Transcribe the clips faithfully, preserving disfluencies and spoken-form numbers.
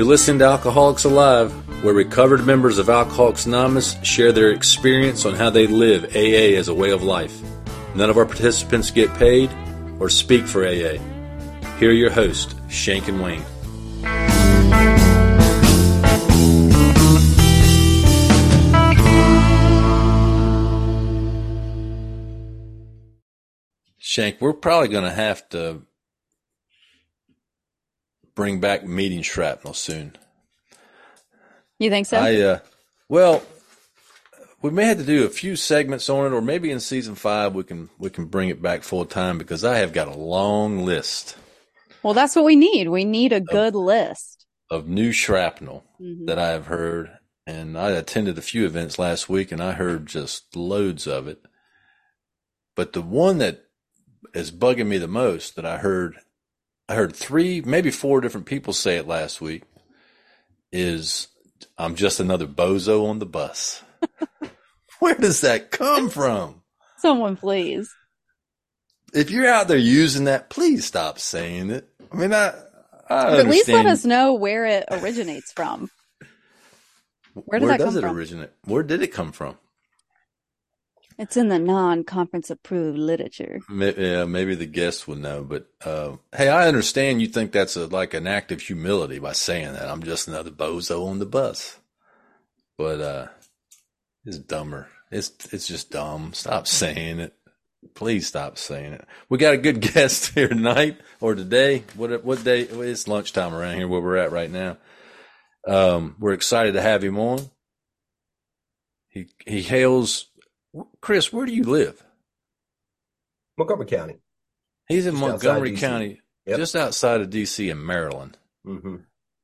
You're listening to Alcoholics Alive, where recovered members of Alcoholics Anonymous share their experience on how they live A A as a way of life. None of our participants get paid or speak for A A. Here are your hosts, Shank and Wayne. Shank, we're probably going to have to bring back meeting shrapnel soon. You think so? I, uh, well, we may have to do a few segments on it, or maybe in season five we can we can bring it back full time, because I have got a long list. Well, that's what we need. We need a of, good list of new shrapnel mm-hmm. that I have heard, and I attended a few events last week, and I heard just loads of it. But the one that is bugging me the most that I heard, I heard three, maybe four different people say it last week, is I'm just another bozo on the bus. Where does that come from? Someone, please. If you're out there using that, please stop saying it. I mean, I, I understand. At least let us know where it originates from. Where does, where that does come it from? originate? Where did it come from? It's in the non-conference approved literature. Yeah, maybe the guests would know, but uh, hey, I understand you think that's a, like an act of humility by saying that. I'm just another bozo on the bus. But uh, it's dumber. It's it's just dumb. Stop saying it. Please stop saying it. We got a good guest here tonight or today. What what day? It's lunchtime around here where we're at right now. Um, we're excited to have him on. He he hails. Chris, where do you live? Montgomery County. He's in just Montgomery County, yep. Just outside of D C in Maryland. Mm-hmm.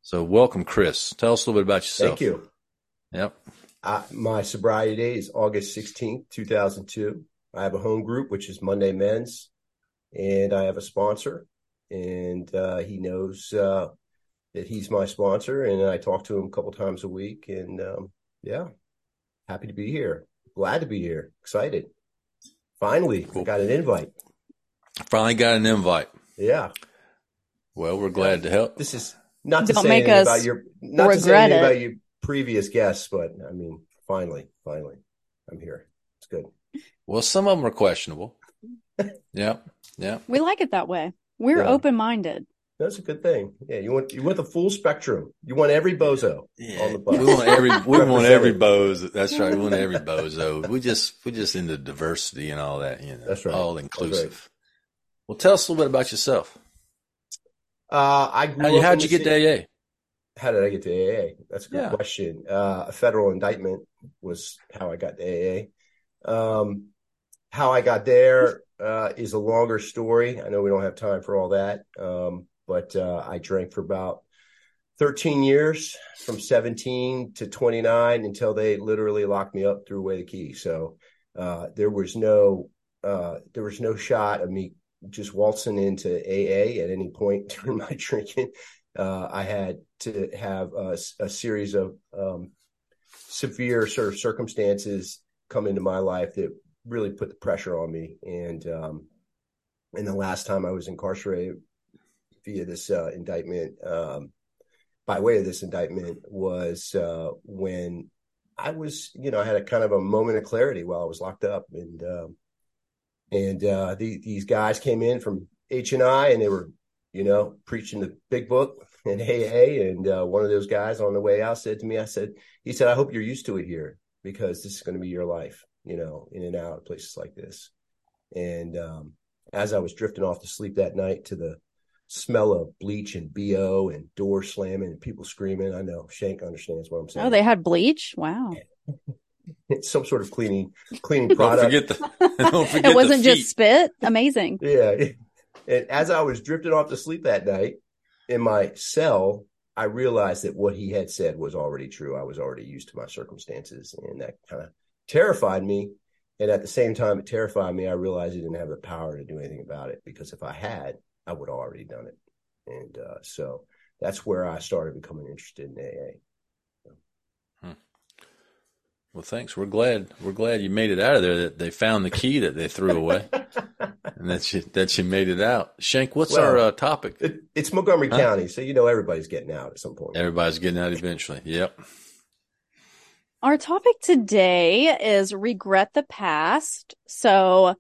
So welcome, Chris. Tell us a little bit about yourself. Thank you. Yep. I, my sobriety day is August sixteenth, two thousand two. I have a home group, which is Monday Men's, and I have a sponsor, and uh, he knows uh, that he's my sponsor, and I talk to him a couple times a week, and um, yeah, happy to be here. Glad to be here. Excited. Finally, cool. got an invite. Finally got an invite. Yeah. Well, we're glad to help. This is not to Don't say anything about your not to say anything about your previous guests, but I mean, finally, finally, I'm here. It's good. Well, some of them are questionable. Yeah, yeah. We like it that way. We're yeah. open-minded. That's a good thing. Yeah, you want you want the full spectrum. You want every bozo yeah. on the bus. We want every we want every bozo. That's right. We want every bozo. We just we just into diversity and all that. You know, that's right. All inclusive. Right. Well, tell us a little bit about yourself. Uh, I grew How, up how'd you get city. to A A? How did I get to A A? That's a good yeah. question. Uh, a federal indictment was how I got to A A. Um, how I got there uh, is a longer story. I know we don't have time for all that. Um, But uh, I drank for about thirteen years, from seventeen to twenty-nine, until they literally locked me up, threw away the key. So uh, there was no uh, there was no shot of me just waltzing into A A at any point during my drinking. Uh, I had to have a, a series of um, severe sort of circumstances come into my life that really put the pressure on me. And um, and the last time I was incarcerated via this uh, indictment, um, by way of this indictment, was uh, when I was, you know, I had a kind of a moment of clarity while I was locked up, and um, and uh, the, these guys came in from H and I, and they were, you know, preaching the Big Book and A A, and uh, one of those guys on the way out said to me, I said, he said, I hope you're used to it here, because this is going to be your life, you know, in and out of places like this. And um, as I was drifting off to sleep that night to the smell of bleach and B O and door slamming and people screaming. I know Shank understands what I'm saying. Oh, they had bleach? Wow. It's some sort of cleaning cleaning product. Don't forget the, don't forget it wasn't the just spit. Amazing. Yeah. And as I was drifting off to sleep that night in my cell, I realized that what he had said was already true. I was already used to my circumstances, and that kind of terrified me. And at the same time it terrified me, I realized I didn't have the power to do anything about it, because if I had, I would have already done it. And uh, so that's where I started becoming interested in A A. So. Hmm. Well, thanks. We're glad. We're glad you made it out of there, that they found the key that they threw away. And that she, that she made it out. Shank, what's well, our uh, topic? It, it's Montgomery huh? County, so you know everybody's getting out at some point. Everybody's getting out eventually, yep. Our topic today is regret the past. So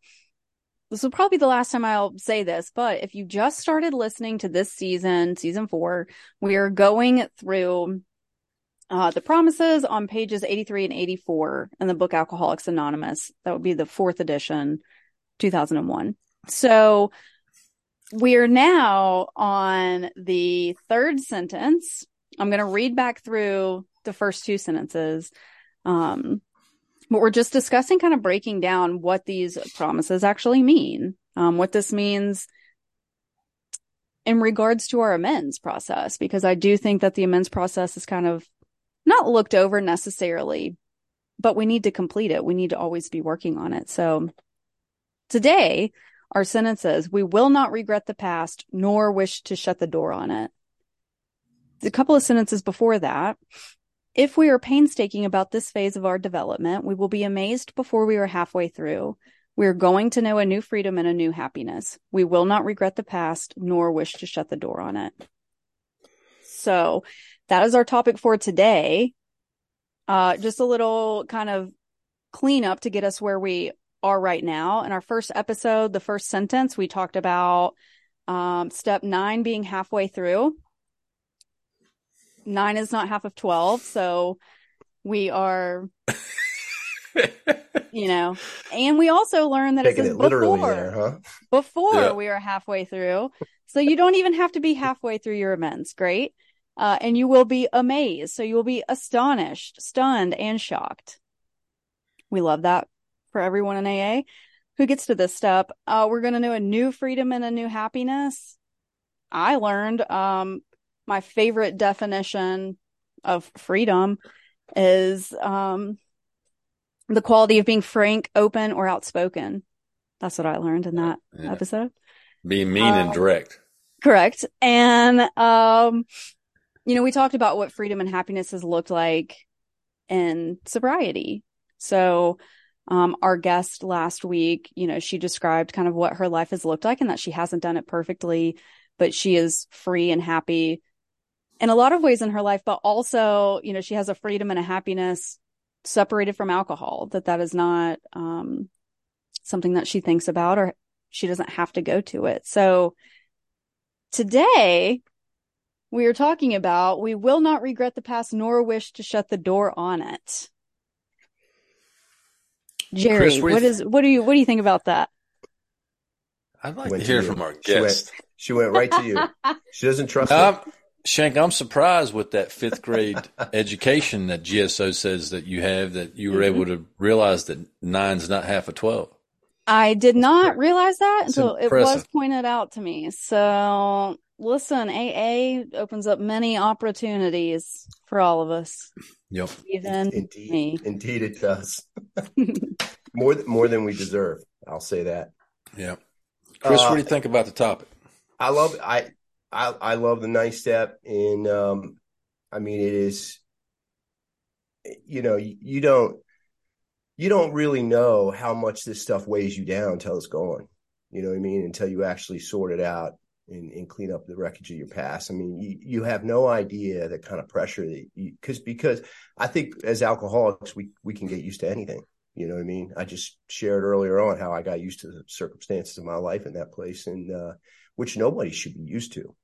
this will probably be the last time I'll say this, but if you just started listening to this season, season four, we are going through uh, the promises on pages eighty-three and eighty-four in the book Alcoholics Anonymous. That would be the fourth edition, two thousand one. So we're now on the third sentence. I'm going to read back through the first two sentences. Um, but we're just discussing, kind of breaking down what these promises actually mean, um, what this means in regards to our amends process, because I do think that the amends process is kind of not looked over necessarily, but we need to complete it. We need to always be working on it. So today, our sentences: we will not regret the past, nor wish to shut the door on it. A couple of sentences before that: if we are painstaking about this phase of our development, we will be amazed before we are halfway through. We are going to know a new freedom and a new happiness. We will not regret the past, nor wish to shut the door on it. So that is our topic for today. Uh, just a little kind of cleanup to get us where we are right now. In our first episode, the first sentence, we talked about um, step nine being halfway through. Nine is not half of twelve, so we are, you know, and we also learned that Taking it says it literally before, there, huh? before yeah. we are halfway through. So you don't even have to be halfway through your amends. Great. Uh, and you will be amazed. So you will be astonished, stunned, and shocked. We love that for everyone in A A who gets to this step. Uh, we're going to know a new freedom and a new happiness. I learned, um, my favorite definition of freedom is um, the quality of being frank, open, or outspoken. That's what I learned in that yeah. episode. Being mean um, and direct. Correct. And, um, you know, we talked about what freedom and happiness has looked like in sobriety. So um, our guest last week, you know, she described kind of what her life has looked like and that she hasn't done it perfectly, but she is free and happy in a lot of ways in her life, but also, you know, she has a freedom and a happiness separated from alcohol, that that is not um, something that she thinks about, or she doesn't have to go to it. So today we are talking about, we will not regret the past, nor wish to shut the door on it. Jerry, Chris, what, what is, what do you, what do you think about that? I'd like to hear to from our guest. She went, she went right to you. She doesn't trust um, me. Shank, I'm surprised with that fifth grade education that G S O says that you have, that you were mm-hmm. able to realize that nine's not half of twelve. I did not realize that it's until impressive. It was pointed out to me. So listen, A A opens up many opportunities for all of us. Yep. Even Indeed. me. Indeed it does. more, th- more than we deserve. I'll say that. Yeah. Chris, what do you think uh, about the topic? I love I I, I love the ninth step, and um, I mean it is. You know, you, you don't you don't really know how much this stuff weighs you down until it's gone. You know what I mean? Until you actually sort it out and, and clean up the wreckage of your past. I mean, you, you have no idea the kind of pressure that you, because because I think as alcoholics we we can get used to anything. You know what I mean? I just shared earlier on how I got used to the circumstances of my life in that place, and uh, which nobody should be used to.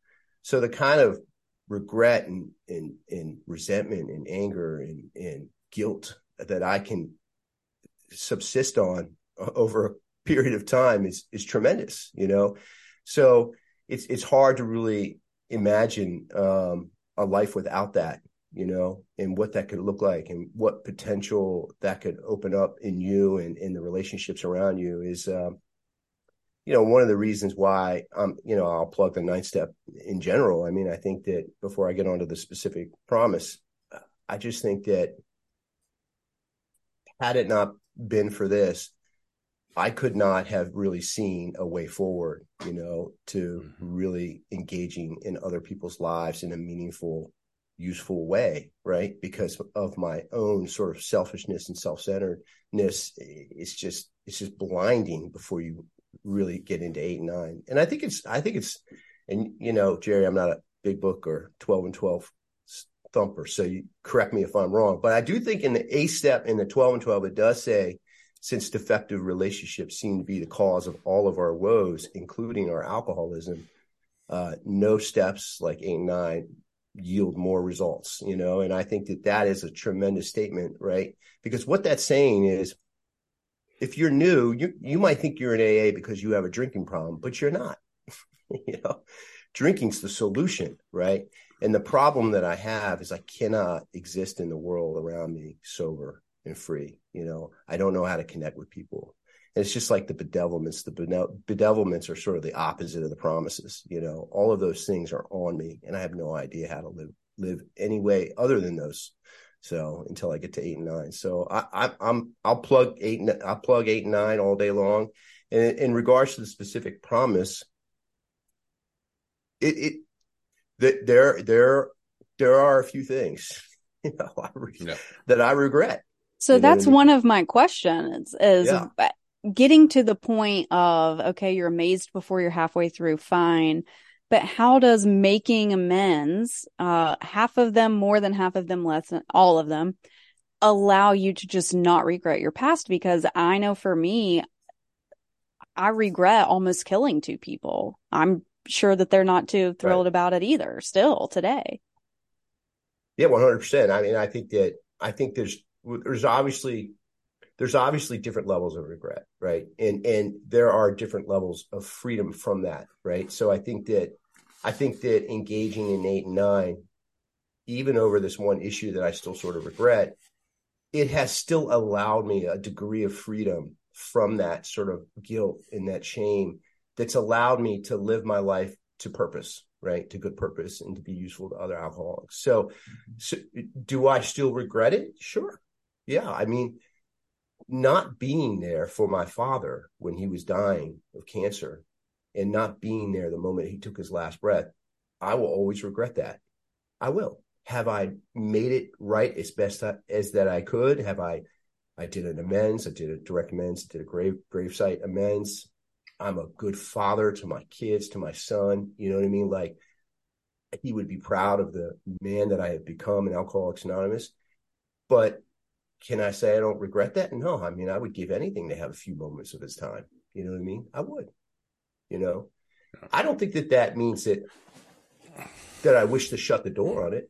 So the kind of regret and, and, and resentment and anger and, and guilt that I can subsist on over a period of time is, is tremendous, you know? So it's, it's hard to really imagine um, a life without that, you know, and what that could look like and what potential that could open up in you and in the relationships around you is, um, you know, one of the reasons why I'm, you know, I'll plug the ninth step in general. I mean, I think that before I get onto the specific promise, I just think that had it not been for this, I could not have really seen a way forward, you know, to mm-hmm. really engaging in other people's lives in a meaningful useful way, right? Because of my own sort of selfishness and self-centeredness, it's just it's just blinding before you really get into eight and nine. And I think it's, I think it's, and you know, Jerry, I'm not a Big Book or twelve and twelve thumper, so you correct me if I'm wrong, but I do think in the A step in the twelve and twelve, it does say, since defective relationships seem to be the cause of all of our woes, including our alcoholism, uh, no steps like eight and nine yield more results, you know? And I think that that is a tremendous statement, right? Because what that's saying is, if you're new, you you might think you're in A A because you have a drinking problem, but you're not. You know, drinking's the solution, right? And the problem that I have is I cannot exist in the world around me sober and free. You know, I don't know how to connect with people. And it's just like the bedevilments. The bedevilments are sort of the opposite of the promises. You know, all of those things are on me, and I have no idea how to live live any way other than those. So until I get to eight and nine, so I, I, I'm I'll plug eight and I'll plug eight and nine all day long. And in regards to the specific promise, it it that there there there are a few things, you know, I re- yeah. that I regret. So that's one of my questions is yeah. getting to the point of, okay, you're amazed before you're halfway through, fine. But how does making amends, uh, half of them, more than half of them, less than all of them, allow you to just not regret your past? Because I know for me, I regret almost killing two people. I'm sure that they're not too thrilled right. about it either still today. Yeah, one hundred percent. I mean, I think that I think there's there's obviously there's obviously different levels of regret. Right. And and there are different levels of freedom from that. Right. So I think that I think that engaging in eight and nine, even over this one issue that I still sort of regret, it has still allowed me a degree of freedom from that sort of guilt and that shame that's allowed me to live my life to purpose, right, to good purpose and to be useful to other alcoholics. So, so do I still regret it? Sure. Yeah. I mean, not being there for my father when he was dying of cancer and not being there the moment he took his last breath, I will always regret that. I will. Have I made it right as best I, as that I could? Have I, I did an amends. I did a direct amends. I did a grave, gravesite amends. I'm a good father to my kids, to my son. You know what I mean? Like, he would be proud of the man that I have become in Alcoholics Anonymous. But can I say I don't regret that? No, I mean, I would give anything to have a few moments of his time. You know what I mean? I would, you know, I don't think that that means that, that I wish to shut the door on it,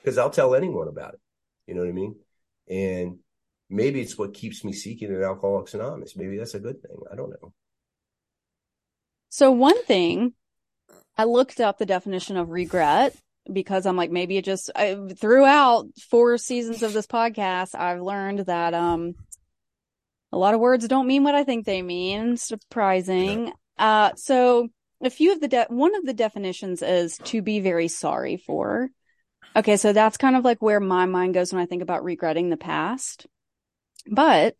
because I'll tell anyone about it. You know what I mean? And maybe it's what keeps me seeking an Alcoholics Anonymous. Maybe that's a good thing. I don't know. So one thing, I looked up the definition of regret, because I'm like, maybe it just, I, throughout four seasons of this podcast, I've learned that um, a lot of words don't mean what I think they mean. Surprising. Yeah. Uh, so a few of the, de- one of the definitions is to be very sorry for. Okay. So that's kind of like where my mind goes when I think about regretting the past. But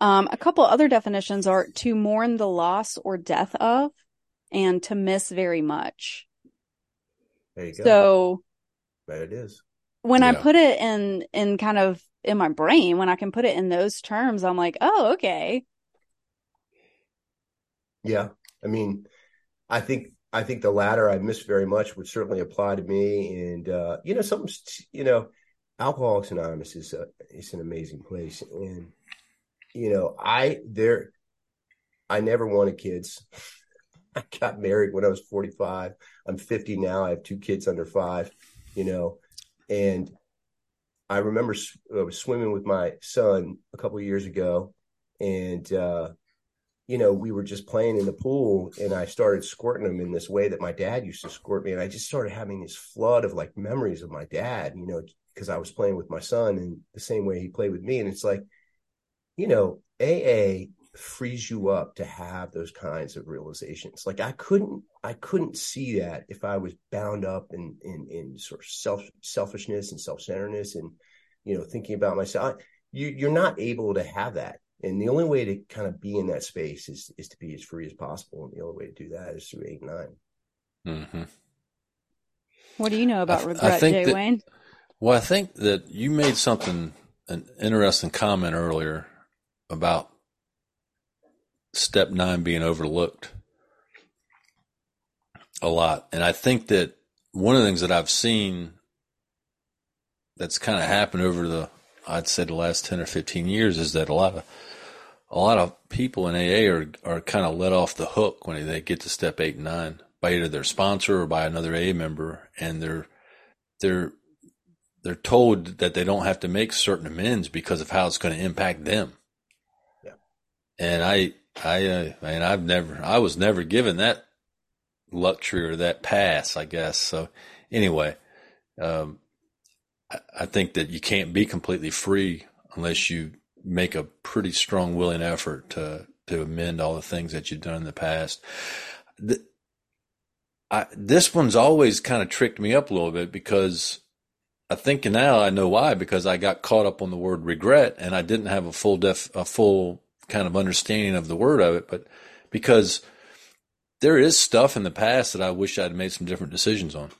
um, a couple other definitions are to mourn the loss or death of, and to miss very much. There you go. So there it is. When yeah. I put it in, in kind of in my brain, when I can put it in those terms, I'm like, oh, okay. Yeah. I mean, I think, I think the latter, I miss very much, would certainly apply to me. And, uh, you know, something, you know, Alcoholics Anonymous is a, it's an amazing place. And, you know, I, there, I never wanted kids. I got married when I was forty-five. I'm fifty now. I have two kids under five, you know, and I remember sw- I was swimming with my son a couple of years ago, and, uh, you know, we were just playing in the pool, and I started squirting him in this way that my dad used to squirt me. And I just started having this flood of like memories of my dad, you know, because I was playing with my son in the same way he played with me. And it's like, you know, A A frees you up to have those kinds of realizations. Like, I couldn't, I couldn't see that if I was bound up in, in, in sort of self selfishness and self-centeredness and, you know, thinking about myself. You, you're not able to have that. And the only way to kind of be in that space is, is to be as free as possible. And the only way to do that is through eight and nine. Mm-hmm. What do you know about I, regret, I think Jay that, Wayne? Well, I think that you made something, an interesting comment earlier about step nine being overlooked a lot. And I think that one of the things that I've seen that's kind of happened over the, I'd say the last ten or fifteen years is that a lot of, a lot of people in A A are, are kind of let off the hook when they get to step eight and nine by either their sponsor or by another A A member. And they're, they're, they're told that they don't have to make certain amends because of how it's going to impact them. Yeah. And I, I, uh, and I've never, I was never given that luxury or that pass, I guess. So anyway, um, I, I think that you can't be completely free unless you make a pretty strong, willing effort to, to amend all the things that you've done in the past. The, I, this one's always kind of tricked me up a little bit because I think now I know why, because I got caught up on the word regret and I didn't have a full def, a full kind of understanding of the word of it, but because there is stuff in the past that I wish I'd made some different decisions on.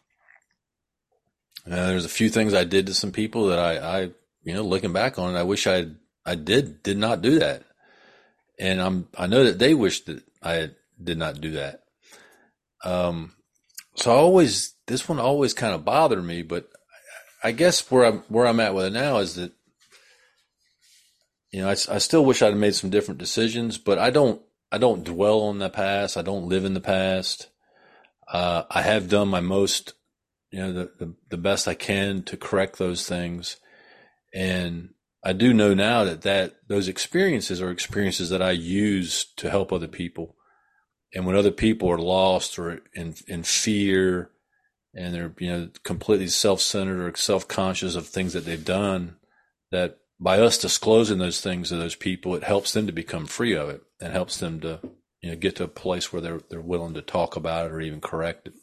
Uh, there's a few things I did to some people that I, I, you know, looking back on it, I wish I I did, did not do that. And I'm, I know that they wish that I did not do that. Um, so I always, this one always kind of bothered me, but I guess where I'm, where I'm at with it now is that, you know, I, I still wish I'd made some different decisions, but I don't, I don't dwell on the past. I don't live in the past. Uh, I have done my most, you know, the, the, the best I can to correct those things. And I do know now that, that those experiences are experiences that I use to help other people. And when other people are lost or in, in fear, and they're, you know, completely self-centered or self-conscious of things that they've done, that by us disclosing those things to those people, it helps them to become free of it and helps them to, you know, get to a place where they're, they're willing to talk about it or even correct it.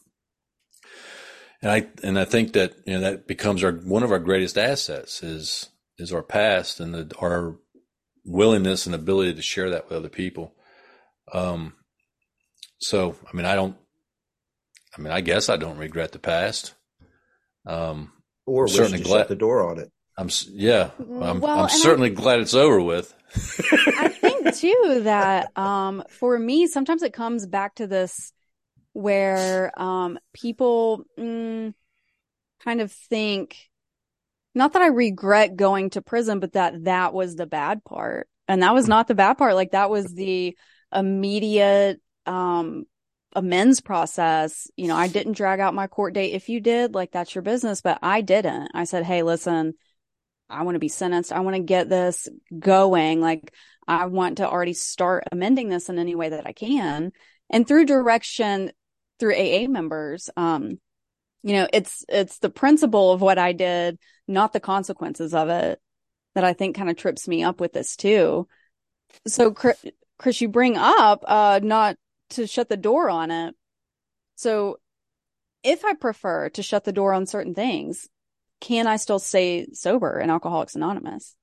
And I, and I think that, you know, that becomes our, one of our greatest assets is, is our past and the, our willingness and ability to share that with other people. Um, so, I mean, I don't, I mean, I guess I don't regret the past. Um, or wish certainly you glad, shut the door on it. I'm yeah. I'm, well, I'm certainly I, glad it's over with. I think too that um, for me, sometimes it comes back to this where um, people mm, kind of think, not that I regret going to prison, but that that was the bad part, and that was not the bad part. Like that was the immediate. Um, amends process. You know, I didn't drag out my court date. If you did, like, that's your business, but I didn't. I said, hey, listen, I want to be sentenced. I want to get this going. Like, I want to already start amending this in any way that I can. And through direction, through A A members, um, you know, it's, it's the principle of what I did, not the consequences of it, that I think kind of trips me up with this too. So Chris, you bring up, uh, not to shut the door on it. So if I prefer to shut the door on certain things, can I still stay sober in Alcoholics Anonymous?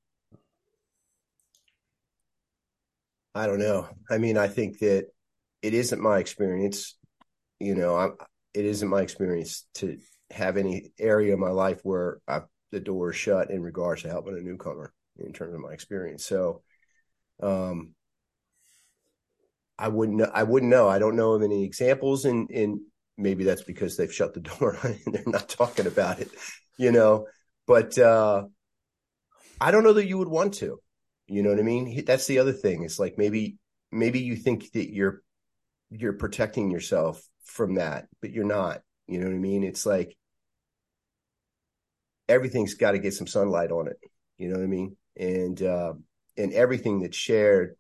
I don't know. I mean, I think that it isn't my experience, you know, I'm, it isn't my experience to have any area of my life where I, the door is shut in regards to helping a newcomer in terms of my experience. So, um, I wouldn't, I wouldn't know. I don't know of any examples, and, and maybe that's because they've shut the door on it and they're not talking about it, you know, but uh, I don't know that you would want to, you know what I mean? That's the other thing. It's like, maybe, maybe you think that you're, you're protecting yourself from that, but you're not, you know what I mean? It's like, everything's got to get some sunlight on it. You know what I mean? And, uh, and everything that's shared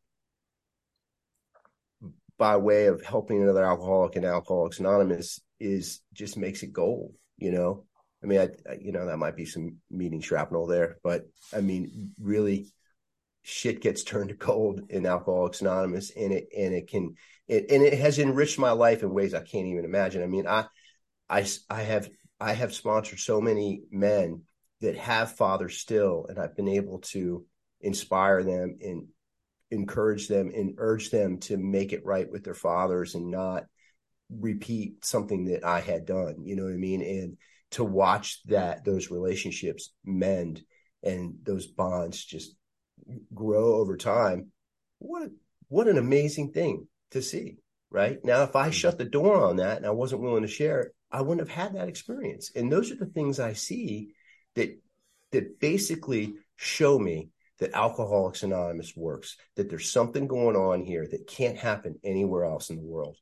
by way of helping another alcoholic and Alcoholics Anonymous is just makes it gold, you know? I mean, I, I, you know, that might be some meeting shrapnel there, but I mean, really shit gets turned to gold in Alcoholics Anonymous, and it, and it can, it, and it has enriched my life in ways I can't even imagine. I mean, I, I, I have, I have sponsored so many men that have fathers still, and I've been able to inspire them and encourage them and urge them to make it right with their fathers and not repeat something that I had done, you know what I mean? And to watch that, those relationships mend and those bonds just grow over time. What a what an amazing thing to see, right? Now, if I shut the door on that and I wasn't willing to share it, I wouldn't have had that experience. And those are the things I see that that basically show me that Alcoholics Anonymous works, that there's something going on here that can't happen anywhere else in the world,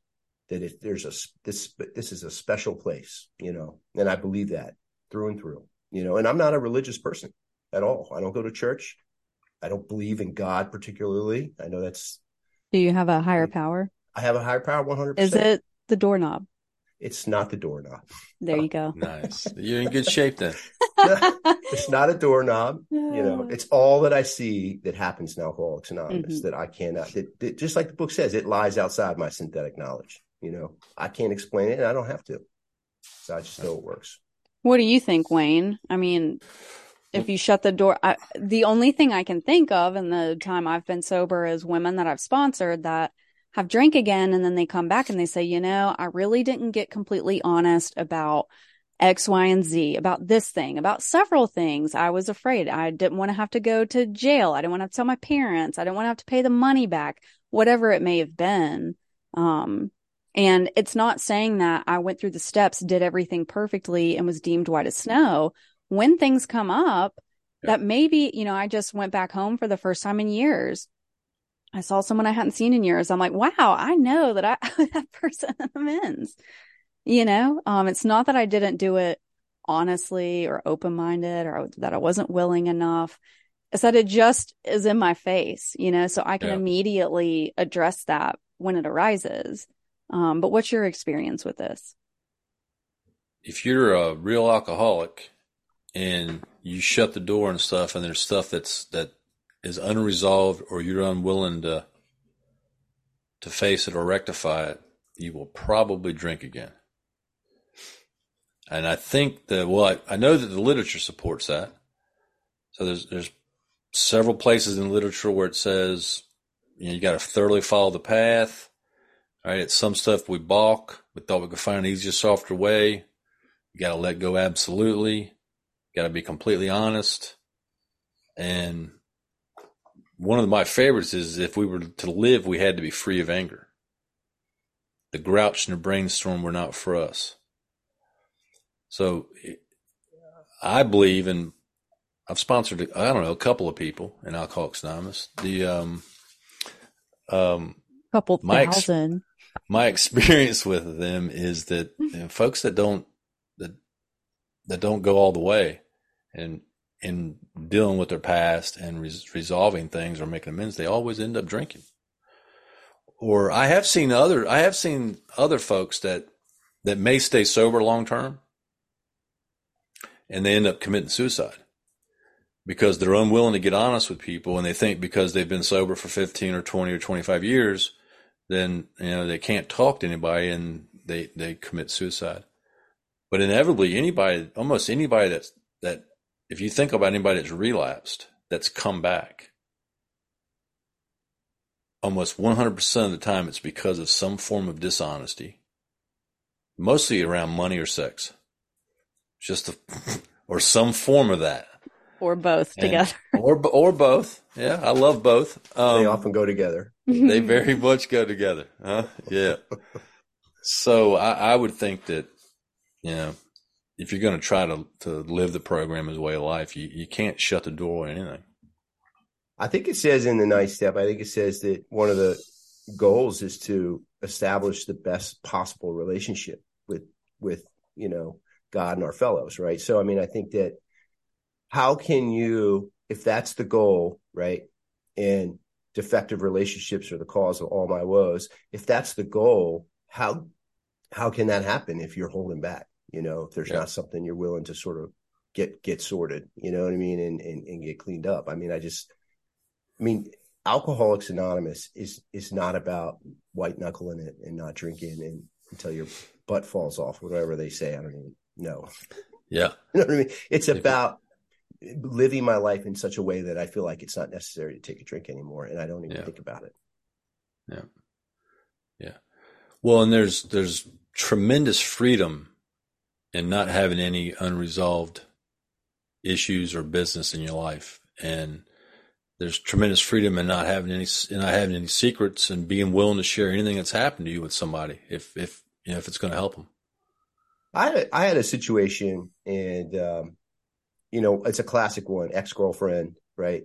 that if there's a, this, this is a special place, you know, and I believe that through and through, you know, and I'm not a religious person at all. I don't go to church. I don't believe in God particularly. I know that's. Do you have a higher power? I have a higher power, one hundred percent. Is it the doorknob? It's not the doorknob. There you go. Nice. You're in good shape then. It's not a doorknob. No. You know, it's all that I see that happens in Alcoholics Anonymous mm-hmm. that I cannot, that, that, just like the book says, it lies outside my synthetic knowledge. You know, I can't explain it and I don't have to. So I just know it works. What do you think, Wayne? I mean, if you shut the door, I, the only thing I can think of in the time I've been sober is women that I've sponsored that have drank again. And then they come back and they say, you know, I really didn't get completely honest about X, Y, and Z, about this thing, about several things. I was afraid. I didn't want to have to go to jail. I didn't want to have to tell my parents. I didn't want to have to pay the money back, whatever it may have been. Um, and it's not saying that I went through the steps, did everything perfectly and was deemed white as snow. When things come up yeah. that maybe, you know, I just went back home for the first time in years. I saw someone I hadn't seen in years. I'm like, wow, I know that I that person in the men's, you know, um, it's not that I didn't do it honestly or open-minded or that I wasn't willing enough. It's that it just is in my face, you know, so I can yeah. immediately address that when it arises. Um, but what's your experience with this? If you're a real alcoholic and you shut the door and stuff, and there's stuff that's, that, is unresolved or you're unwilling to to face it or rectify it, you will probably drink again. And I think that, well, I, I know that the literature supports that. So there's there's several places in the literature where it says, you know, you got to thoroughly follow the path. All right, it's some stuff we balk. We thought we could find an easier, softer way. You got to let go absolutely. Got to be completely honest. And one of my favorites is if we were to live, we had to be free of anger. The grouch and the brainstorm were not for us. So I believe, and I've sponsored, I don't know, a couple of people in Alcoholics Anonymous. The, um, um, couple my thousand. Ex- my experience with them is that you know, folks that don't, that, that don't go all the way and, in dealing with their past and res- resolving things or making amends, they always end up drinking. Or I have seen other, I have seen other folks that, that may stay sober long-term and they end up committing suicide because they're unwilling to get honest with people. And they think because they've been sober for fifteen or twenty or twenty-five years, then, you know, they can't talk to anybody and they, they commit suicide. But inevitably anybody, almost anybody that's, that, if you think about anybody that's relapsed, that's come back, almost one hundred percent of the time it's because of some form of dishonesty, mostly around money or sex, just a, or some form of that, or both and, together, or or both. Yeah, I love both. Um, they often go together. They very much go together. Huh? Yeah. So I, I would think that, you know, if you're going to try to, to live the program as a way of life, you, you can't shut the door on anything. I think it says in the ninth step, I think it says that one of the goals is to establish the best possible relationship with, with, you know, God and our fellows. Right. So, I mean, I think that how can you, if that's the goal, right. And defective relationships are the cause of all my woes. If that's the goal, how, how can that happen if you're holding back? You know, if there's yeah. not something you're willing to sort of get, get sorted, you know what I mean? And, and, and get cleaned up. I mean, I just, I mean, Alcoholics Anonymous is, is not about white knuckling it and not drinking and until your butt falls off, whatever they say. I don't even know. Yeah. You know what I mean? It's about living my life in such a way that I feel like it's not necessary to take a drink anymore. And I don't even yeah. think about it. Yeah. Yeah. Well, and there's, there's tremendous freedom and not having any unresolved issues or business in your life. And There's tremendous freedom in not having any, in not having any secrets, and being willing to share anything that's happened to you with somebody, if if you know if it's going to help them. I had a, I had a situation, and um, you know, it's a classic one, ex-girlfriend, right?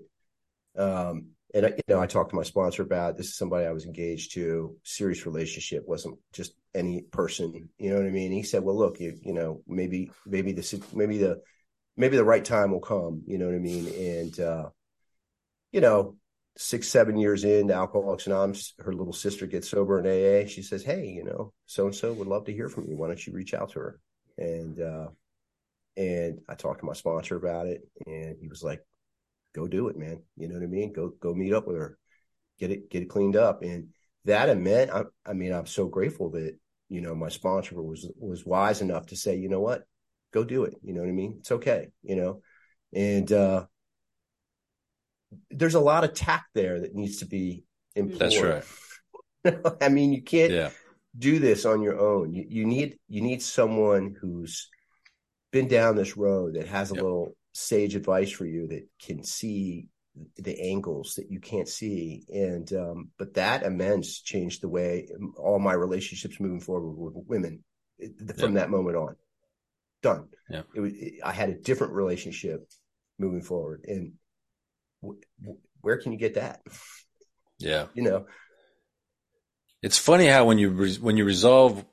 Um, and I, you know, I talked to my sponsor about it. This is somebody I was engaged to, serious relationship, wasn't just any person, you know what I mean? And he said, "Well, look, you, you know, maybe maybe the maybe the maybe the right time will come," you know what I mean? And uh, you know, six, seven years into Alcoholics Anonymous, her little sister gets sober in A A. She says, "Hey, you know, so-and-so would love to hear from you. Why don't you reach out to her?" And, uh, and I talked to my sponsor about it, and he was like, "Go do it, man. You know what I mean? Go, go meet up with her, get it, get it cleaned up." And that I meant, I, I mean, I'm so grateful that, you know, my sponsor was, was wise enough to say, "You know what, go do it. You know what I mean? It's okay." You know? And, uh, there's a lot of tact there that needs to be employed. That's right. I mean, you can't yeah. do this on your own. You, you need you need someone who's been down this road, that has a yep. little sage advice for you, that can see the angles that you can't see. And um, but that immense changed the way all my relationships moving forward with women from yep. that moment on. Done. Yep. It was, it, I had a different relationship moving forward, and where can you get that? Yeah. You know, it's funny how when you, re- when you resolve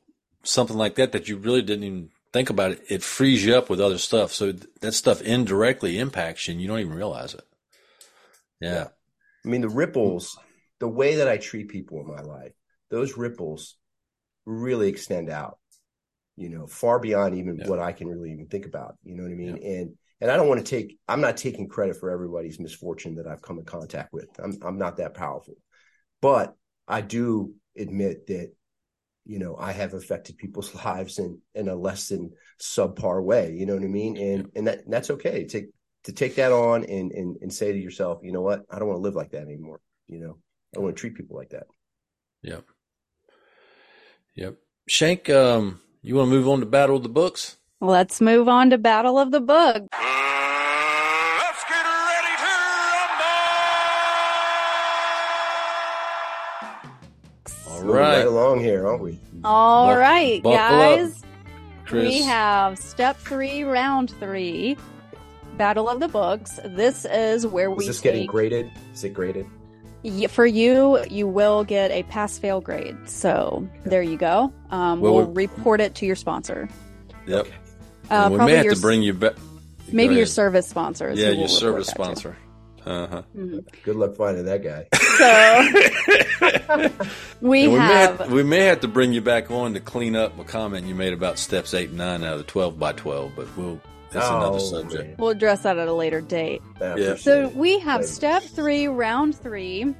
something like that, that you really didn't even think about it, it frees you up with other stuff. So th- that stuff indirectly impacts you and you don't even realize it. Yeah. I mean, the ripples, the way that I treat people in my life, those ripples really extend out, you know, far beyond even yeah. what I can really even think about. You know what I mean? Yeah. And, And I don't want to take, I'm not taking credit for everybody's misfortune that I've come in contact with. I'm I'm not that powerful. But I do admit that, you know, I have affected people's lives in, in a less than subpar way. You know what I mean? And yeah. and, that, and that's okay. Take to take that on and, and and say to yourself, you know what, I don't want to live like that anymore. You know, I don't want to treat people like that. Yep. Yep. Shank, um, you want to move on to Battle of the Books? Let's move on to Battle of the Book. Let's get ready to rumble! All right. right along here, aren't we? All buck, right, buck guys. We have step three, round three, Battle of the Books. This is where we Is this take... getting graded? Is it graded? For you, you will get a pass-fail grade. So there you go. Um, we'll, we'll report it to your sponsor. Yep. Okay. Uh, we may have your, to bring you back. Maybe your service sponsor. Yeah, your service sponsor. Uh huh. Mm-hmm. Good luck finding that guy. So we, we have. May have to, we may have to bring you back on to clean up a comment you made about steps eight and nine out of the twelve by twelve, but we'll that's oh, another subject. Man. We'll address that at a later date. Yeah. Yeah. So we have Later. step three, round three.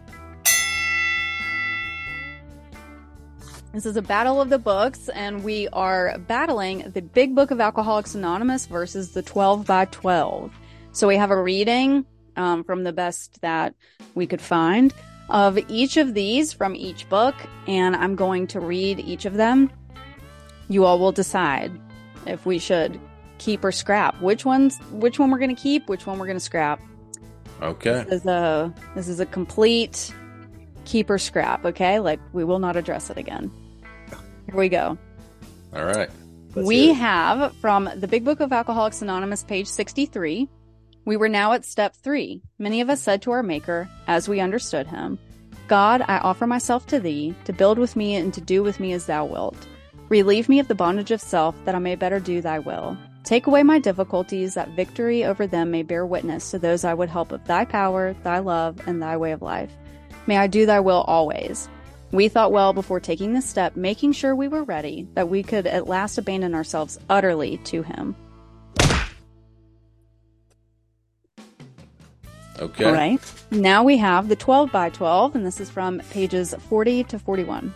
This is a battle of the books, and we are battling the Big Book of Alcoholics Anonymous versus the twelve by twelve. So we have a reading um, from the best that we could find of each of these from each book, and I'm going to read each of them. You all will decide if we should keep or scrap, which ones, which one we're going to keep, which one we're going to scrap. Okay. This is a, this is a complete keep or scrap, okay? Like, we will not address it again. Here we go. All right. We have from the Big Book of Alcoholics Anonymous, page sixty-three. We were now at step three. Many of us said to our Maker, as we understood him, "God, I offer myself to thee, to build with me and to do with me as thou wilt. Relieve me of the bondage of self, that I may better do thy will. Take away my difficulties, that victory over them may bear witness to those I would help of thy power, thy love, and thy way of life. May I do thy will always." We thought well before taking this step, making sure we were ready, that we could at last abandon ourselves utterly to him. Okay. All right. Now we have the twelve by twelve, and this is from pages forty to forty-one.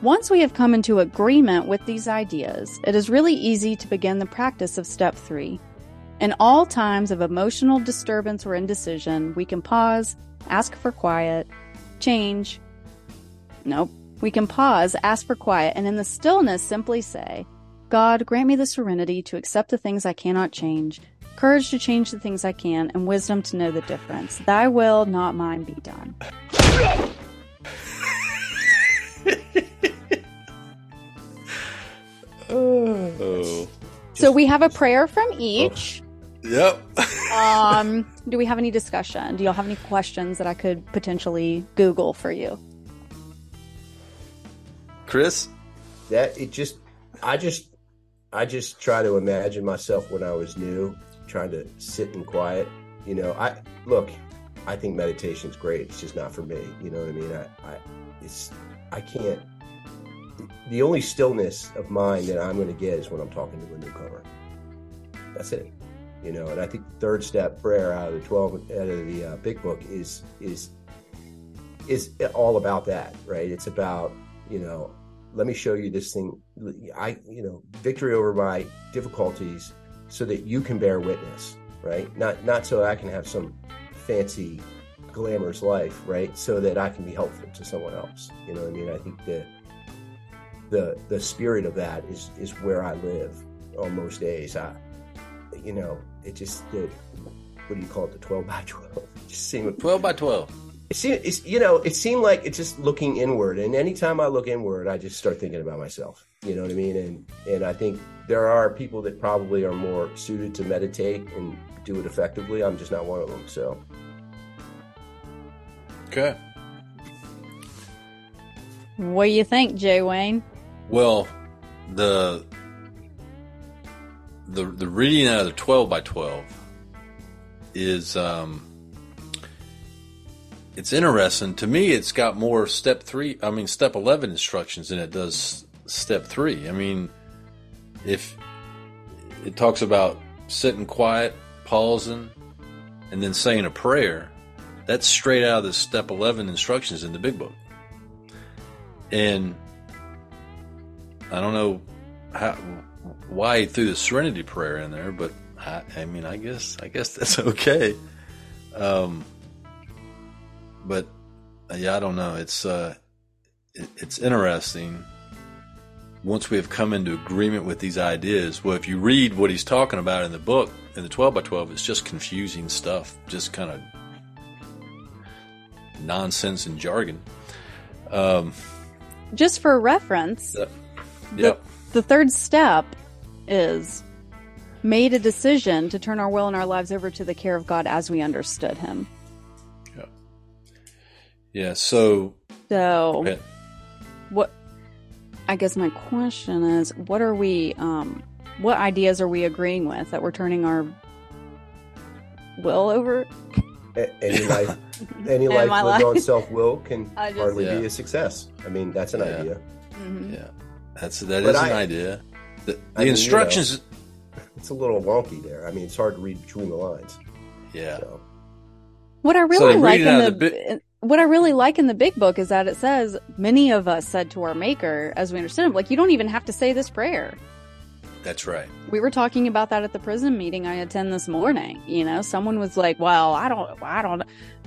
Once we have come into agreement with these ideas, it is really easy to begin the practice of step three. In all times of emotional disturbance or indecision, we can pause, ask for quiet, change. Nope. We can pause, ask for quiet, and in the stillness simply say, "God, grant me the serenity to accept the things I cannot change, courage to change the things I can, and wisdom to know the difference. Thy will, not mine, be done. Oh. So we have a prayer from each. Oh. Yep. um, do we have any discussion? Do y'all have any questions that I could potentially Google for you? Chris? That it just, I just, I just try to imagine myself when I was new, trying to sit in quiet. You know, I look, I think meditation's great. It's just not for me. You know what I mean? I, I, it's, I can't. The only stillness of mind that I'm going to get is when I'm talking to a newcomer. That's it. You know, and I think the third step prayer out of the twelve, out of the uh, Big Book is, is, is all about that, right? It's about, you know, let me show you this thing. I, you know, victory over my difficulties so that you can bear witness, right? Not, not so I can have some fancy glamorous life, right? So that I can be helpful to someone else. You know what I mean? I think the, the, the spirit of that is, is where I live on most days. I, you know, it just, the, what do you call it? The twelve by twelve, it just seemed twelve by twelve. It seemed, it's, you know, it seemed like it's just looking inward. And anytime I look inward, I just start thinking about myself. You know what I mean? And and I think there are people that probably are more suited to meditate and do it effectively. I'm just not one of them. So. Okay. What do you think, Jay Wayne? Well, the the the reading out of the twelve by twelve is. Um, It's interesting to me. It's got more step three. I mean, step eleven instructions than it does step three. I mean, if it talks about sitting quiet, pausing, and then saying a prayer, that's straight out of the step eleven instructions in the Big Book. And I don't know how, why he threw the Serenity prayer in there, but I, I mean, I guess, I guess that's okay. Um, But yeah, I don't know. It's uh, it, it's interesting. Once we have come into agreement with these ideas, well, if you read what he's talking about in the book, in the twelve by twelve, it's just confusing stuff, just kind of nonsense and jargon. Um, just for reference, uh, yep. the, the third step is made a decision to turn our will and our lives over to the care of God as we understood him. Yeah, so... So, what... I guess my question is, what are we... Um, what ideas are we agreeing with that we're turning our will over? Any life, any life lived life. on self-will can just, hardly yeah. be a success. I mean, that's an yeah. idea. Mm-hmm. Yeah, that's that but is I, an idea. The, the I mean, instructions... You know, it's a little wonky there. I mean, it's hard to read between the lines. Yeah. So. What I really so like in the... the What I really like in the Big Book is that it says, many of us said to our Maker, as we understood him, like, you don't even have to say this prayer. That's right. We were talking about that at the prison meeting I attend this morning. You know, someone was like, well, I don't, I don't,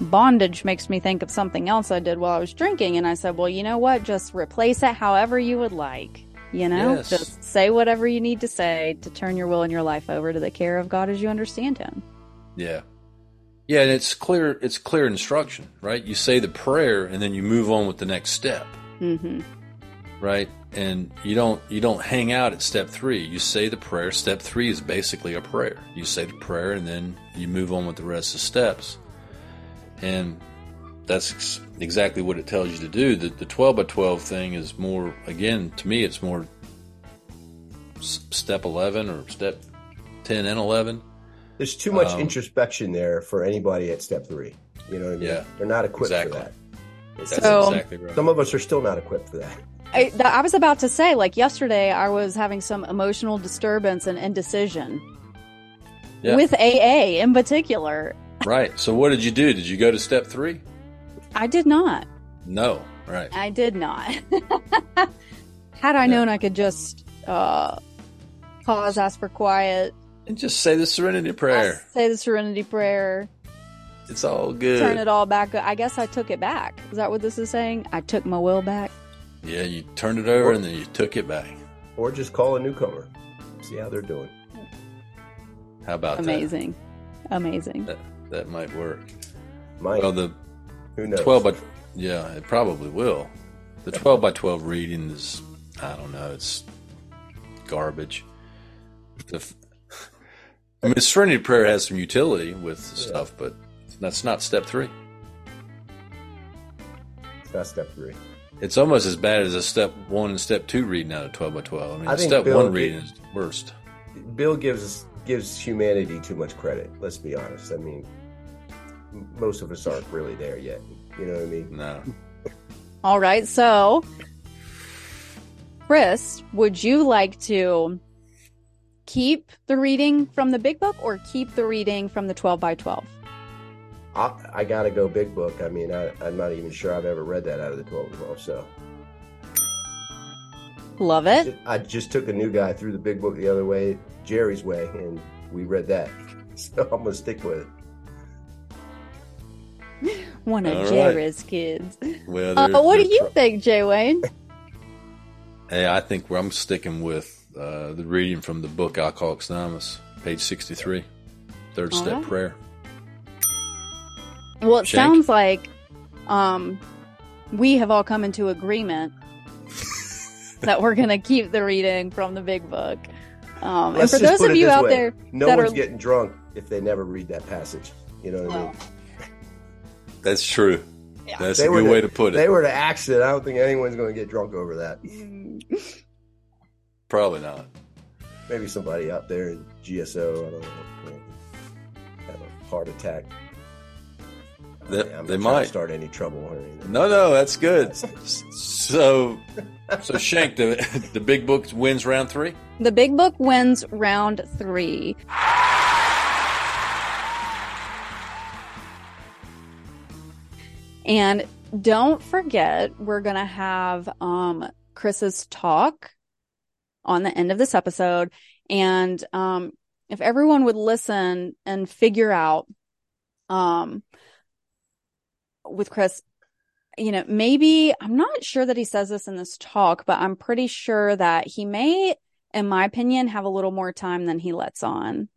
bondage makes me think of something else I did while I was drinking. And I said, well, you know what? Just replace it however you would like. You know, yes. Just say whatever you need to say to turn your will and your life over to the care of God as you understand him. Yeah. Yeah, and it's clear. It's clear instruction, right? You say the prayer, and then you move on with the next step, mm-hmm. right? And you don't you don't hang out at step three. You say the prayer. Step three is basically a prayer. You say the prayer, and then you move on with the rest of the steps. And that's ex- exactly what it tells you to do. The, the twelve by twelve thing is more. Again, to me, it's more s- step eleven or step ten and eleven. There's too much um, introspection there for anybody at step three. You know what I mean? Yeah, they're not equipped exactly. for that. That's so, exactly right. Some of us are still not equipped for that. I, I was about to say, like yesterday, I was having some emotional disturbance and indecision yeah. with A A in particular. Right. So what did you do? Did you go to step three? I did not. No. Right. I did not. Had I no. known I could just uh, pause, ask for quiet, and just say the Serenity Prayer. Say the Serenity Prayer. It's all good. Turn it all back. I guess I took it back. Is that what this is saying? I took my will back. Yeah, you turned it over or, and then you took it back. Or just call a newcomer. See how they're doing. How about amazing. that? Amazing. Amazing. That, that might work. Might. Well, the Who knows? twelve by, yeah, it probably will. The twelve by twelve reading is, I don't know, it's garbage. The, I mean, serenity prayer has some utility with stuff, yeah. but that's not step three. It's not step three. It's almost as bad as a step one and step two reading out of twelve by twelve. I mean, I step Bill one gi- reading is the worst. Bill gives gives humanity too much credit, let's be honest. I mean, most of us aren't really there yet. You know what I mean? No. All right, so Chris, would you like to keep the reading from the Big Book or keep the reading from the twelve by twelve? I, I gotta go Big Book. I mean, I, I'm not even sure I've ever read that out of the twelve by twelve, so. Love it. I just, I just took a new guy through the Big Book the other way, Jerry's way, and we read that. So I'm gonna stick with it. One of All Jerry's right. kids. Well, uh, what do you pro- think, Jay Wayne? Hey, I think where I'm sticking with uh, the reading from the book Alcoholics Anonymous, page sixty-three, third All step right. prayer. Well, it Shank. sounds like um, we have all come into agreement that we're going to keep the reading from the Big Book. Um, and for those of you out way. there, no that one's are... getting drunk if they never read that passage. You know what oh. I mean? That's true. Yeah. That's they a good to, way to put it. They were to accident. I don't think anyone's going to get drunk over that. Probably not. Maybe somebody out there in G S O. I don't know. Have a heart attack. They, I'm they might start any trouble or anything. No, no, that's good. so, so Shank, the, the Big Book wins round three? The Big Book wins round three. And don't forget, we're going to have um, Chris's talk on the end of this episode. And um, if everyone would listen and figure out um, with Chris, you know, maybe, I'm not sure that he says this in this talk, but I'm pretty sure that he may, in my opinion, have a little more time than he lets on.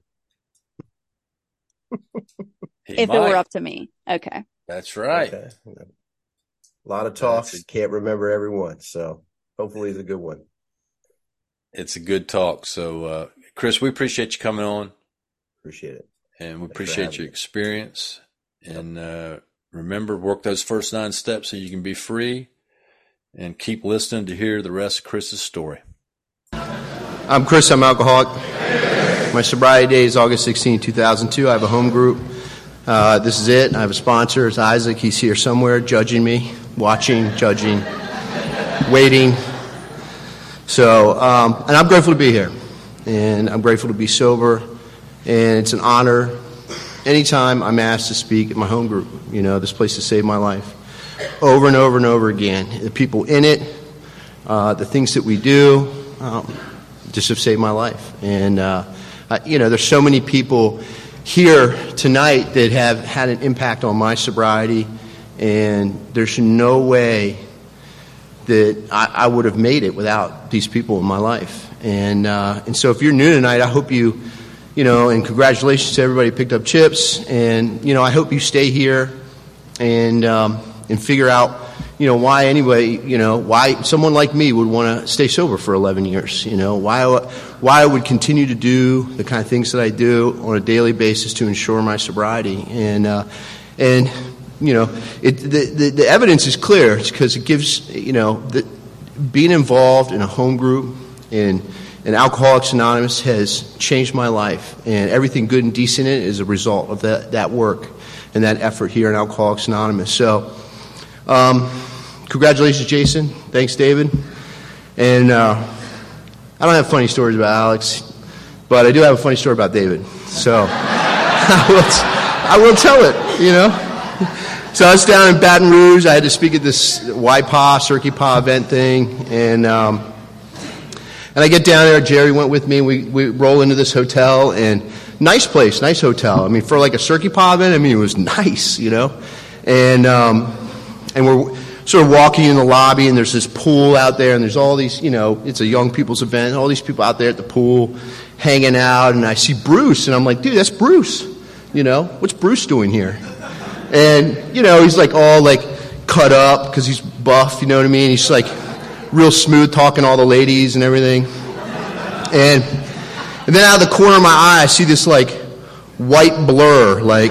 He if might. It were up to me. Okay. That's right. Okay. A lot of talks. A, can't remember everyone. So hopefully it's a good one. It's a good talk. So, uh, Chris, we appreciate you coming on. Appreciate it. And we Thanks appreciate your experience. Yep. And uh, remember, work those first nine steps so you can be free, and keep listening to hear the rest of Chris's story. I'm Chris. I'm an alcoholic. My sobriety date is August sixteenth, two thousand two. I have a home group. Uh, this is it. I have a sponsor. It's Isaac. He's here somewhere judging me, watching, judging, waiting. So, um, and I'm grateful to be here. And I'm grateful to be sober. And it's an honor anytime I'm asked to speak at my home group. You know, this place has saved my life over and over and over again. The people in it, uh, the things that we do, um, just have saved my life. And, uh, I, you know, there's so many people here tonight that have had an impact on my sobriety, and there's no way that I, I would have made it without these people in my life. And uh, and so if you're new tonight, I hope you, you know, and congratulations to everybody who picked up chips, and, you know, I hope you stay here and um, and figure out, you know, why anyway, you know, why someone like me would want to stay sober for eleven years, you know, why why I would continue to do the kind of things that I do on a daily basis to ensure my sobriety. And, uh, and you know, it, the, the, the evidence is clear. It's because it gives, you know, the, being involved in a home group and, and Alcoholics Anonymous has changed my life, and everything good and decent in it is a result of that, that work and that effort here in Alcoholics Anonymous. So, Um, congratulations, Jason. Thanks, David. And uh, I don't have funny stories about Alex, but I do have a funny story about David. So I, will, I will tell it, you know. So I was down in Baton Rouge. I had to speak at this Y P A, Circuit Pa event thing. And um, and I get down there. Jerry went with me. We, we roll into this hotel. And nice place, nice hotel. I mean, for like a Circuit Pa event, I mean, it was nice, you know. And... Um, And we're sort of walking in the lobby, and there's this pool out there, and there's all these, you know, it's a young people's event, all these people out there at the pool hanging out, and I see Bruce, and I'm like, dude, that's Bruce. You know, what's Bruce doing here? And, you know, he's like all like cut up because he's buff, you know what I mean? He's like real smooth talking to all the ladies and everything. And and then out of the corner of my eye, I see this like white blur, like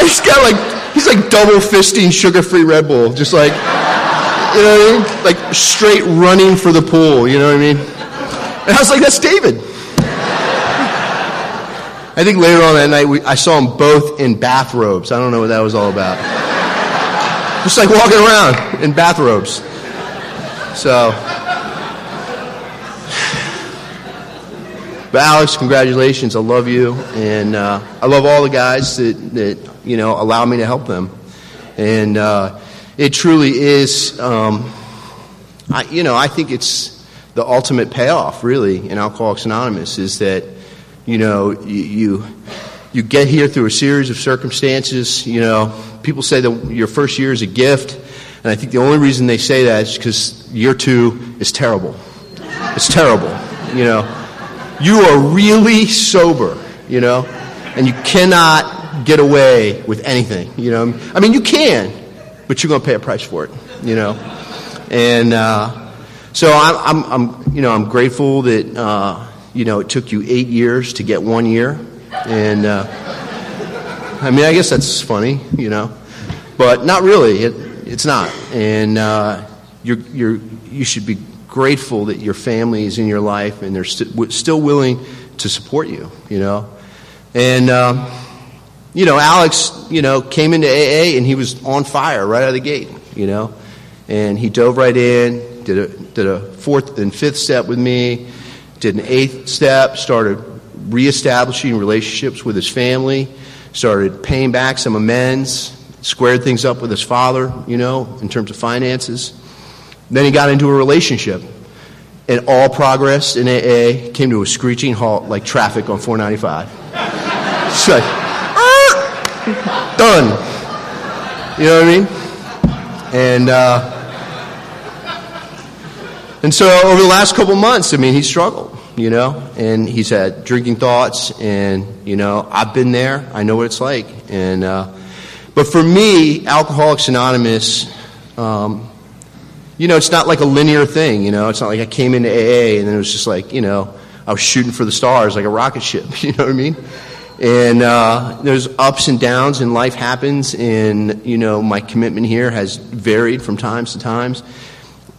he's got like, he's like double fisting sugar-free Red Bull, just like, you know what I mean? Like straight running for the pool, you know what I mean? And I was like, that's David. I think later on that night, we, I saw them both in bathrobes. I don't know what that was all about. Just like walking around in bathrobes. So, but Alex, congratulations. I love you, and uh, I love all the guys that, that you know allow me to help them. And uh, it truly is, um, I, you know, I think it's the ultimate payoff, really, in Alcoholics Anonymous is that. You know, you, you you get here through a series of circumstances. You know, people say that your first year is a gift, and I think the only reason they say that is because year two is terrible. It's terrible. You know, you are really sober. You know, and you cannot get away with anything. You know, I mean, you can, but you're going to pay a price for it. You know, and uh, so I'm, I'm I'm you know I'm grateful that. Uh, You know, it took you eight years to get one year, and uh, I mean, I guess that's funny, you know, but not really. It, it's not, and uh, you're you're you should be grateful that your family is in your life and they're st- still willing to support you, you know, and um, you know, Alex, you know, came into A A and he was on fire right out of the gate, you know, and he dove right in, did a did a fourth and fifth step with me. Did an eighth step, started reestablishing relationships with his family, started paying back some amends, squared things up with his father, you know, in terms of finances. Then he got into a relationship. And all progress in A A came to a screeching halt like traffic on four ninety-five. It's like, ah! Done. You know what I mean? And, uh, and so over the last couple months, I mean, he struggled. You know, and he's had drinking thoughts, and you know, I've been there. I know what it's like. And uh, but for me, Alcoholics Anonymous, um, you know, it's not like a linear thing. You know, it's not like I came into A A and then it was just like, you know, I was shooting for the stars like a rocket ship. You know what I mean? And uh, there's ups and downs, and life happens. And you know, my commitment here has varied from times to times.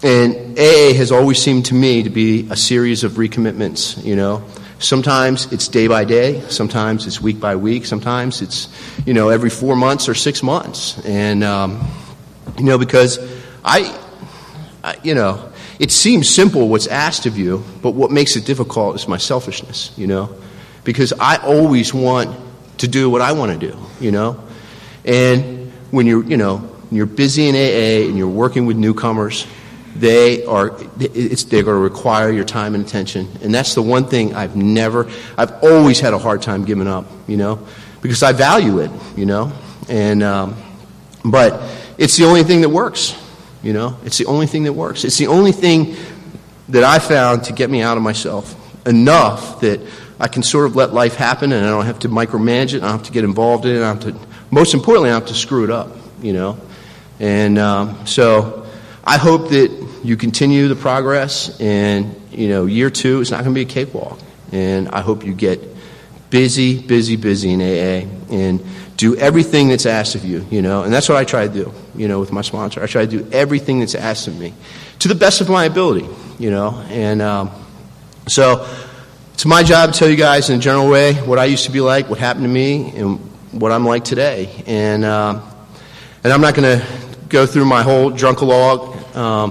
And A A has always seemed to me to be a series of recommitments, you know. Sometimes it's day by day. Sometimes it's week by week. Sometimes it's, you know, every four months or six months. And, um, you know, because I, I, you know, it seems simple what's asked of you, but what makes it difficult is my selfishness, you know. Because I always want to do what I want to do, you know. And when you're, you know, you're busy in A A and you're working with newcomers, They are, it's, they're going to require your time and attention. And that's the one thing I've never, I've always had a hard time giving up, you know, because I value it, you know. And, um, but it's the only thing that works, you know. It's the only thing that works. It's the only thing that I found to get me out of myself enough that I can sort of let life happen and I don't have to micromanage it. I don't have to get involved in it. I don't have to, most importantly, I don't have to screw it up, you know. And um, so I hope that you continue the progress, and, you know, year two is not going to be a cakewalk. And I hope you get busy, busy, busy in A A and do everything that's asked of you, you know. And that's what I try to do, you know, with my sponsor. I try to do everything that's asked of me to the best of my ability, you know. And um, so it's my job to tell you guys in a general way what I used to be like, what happened to me, and what I'm like today. And, uh, and I'm not going to go through my whole drunk-a-log, um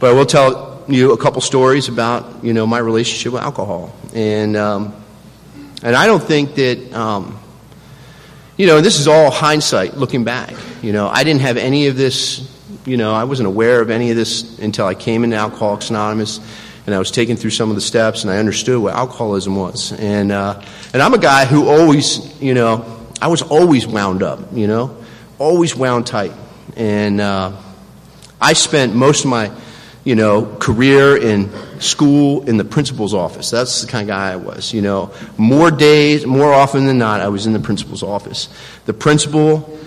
but I will tell you a couple stories about, you know, my relationship with alcohol. And um, and I don't think that, um, you know, this is all hindsight looking back. You know, I didn't have any of this, you know, I wasn't aware of any of this until I came into Alcoholics Anonymous and I was taken through some of the steps and I understood what alcoholism was. And, uh, and I'm a guy who always, you know, I was always wound up, you know, always wound tight. And uh, I spent most of my, you know, career in school in the principal's office. That's the kind of guy I was, you know. More days, more often than not, I was in the principal's office. The principal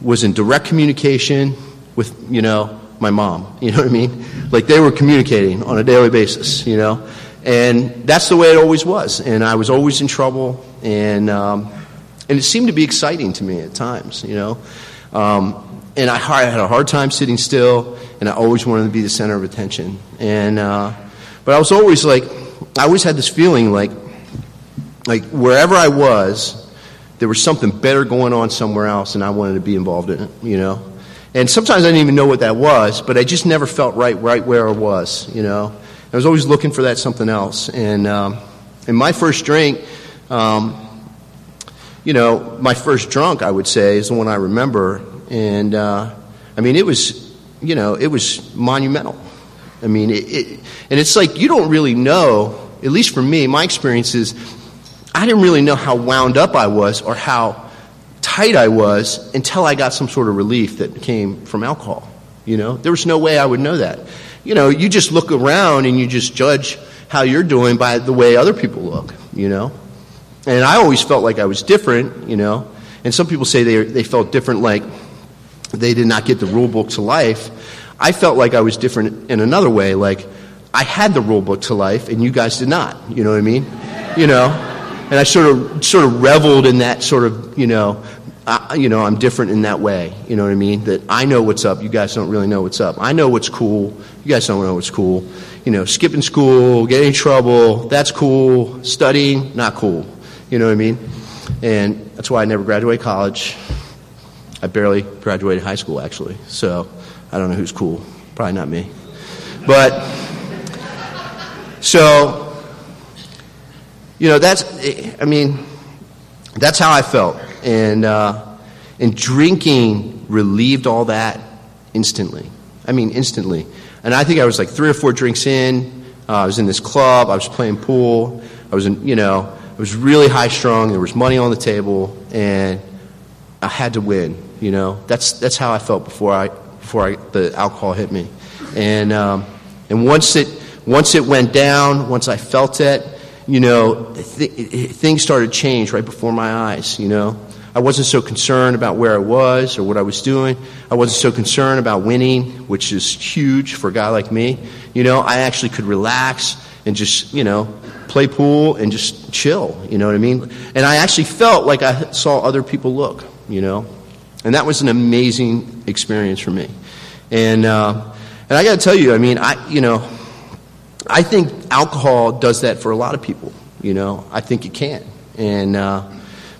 was in direct communication with, you know, my mom. You know what I mean? Like they were communicating on a daily basis, you know. And that's the way it always was. And I was always in trouble. And um, and it seemed to be exciting to me at times, you know. Um, and I, I had a hard time sitting still. And I always wanted to be the center of attention. And uh, but I was always like, I always had this feeling like, like wherever I was, there was something better going on somewhere else. And I wanted to be involved in it, you know. And sometimes I didn't even know what that was, but I just never felt right right where I was, you know. I was always looking for that something else. And um, in my first drink, um, you know, my first drunk, I would say, is the one I remember. And, uh, I mean, it was, you know, it was monumental. I mean, it, it, and it's like you don't really know, at least for me, my experience is I didn't really know how wound up I was or how tight I was until I got some sort of relief that came from alcohol. You know, there was no way I would know that. You know, you just look around and you just judge how you're doing by the way other people look, you know. And I always felt like I was different, you know. And some people say they they felt different like they did not get the rule book to life. I felt like I was different in another way, like I had the rule book to life and you guys did not, you know what I mean? You know, and I sort of sort of reveled in that sort of, you know, I, you know, I'm different in that way, you know what I mean, that I know what's up, you guys don't really know what's up. I know what's cool, you guys don't know what's cool. You know, skipping school, getting in trouble, that's cool. Studying, not cool, you know what I mean? And that's why I never graduated college. I barely graduated high school, actually, so I don't know who's cool. Probably not me. But, so, you know, that's, I mean, that's how I felt. And uh, and drinking relieved all that instantly. I mean, instantly. And I think I was like three or four drinks in. Uh, I was in this club. I was playing pool. I was, in, you know, I was really high strung. There was money on the table, and I had to win. You know, that's that's how I felt before I before I, the alcohol hit me. And um, and once it once it went down, once I felt it, you know, th- things started to change right before my eyes. You know, I wasn't so concerned about where I was or what I was doing. I wasn't so concerned about winning, which is huge for a guy like me. You know, I actually could relax and just, you know, play pool and just chill. You know what I mean? And I actually felt like I saw other people look, you know. And that was an amazing experience for me. And uh, and I got to tell you, I mean, I, you know, I think alcohol does that for a lot of people, you know. I think it can. And uh,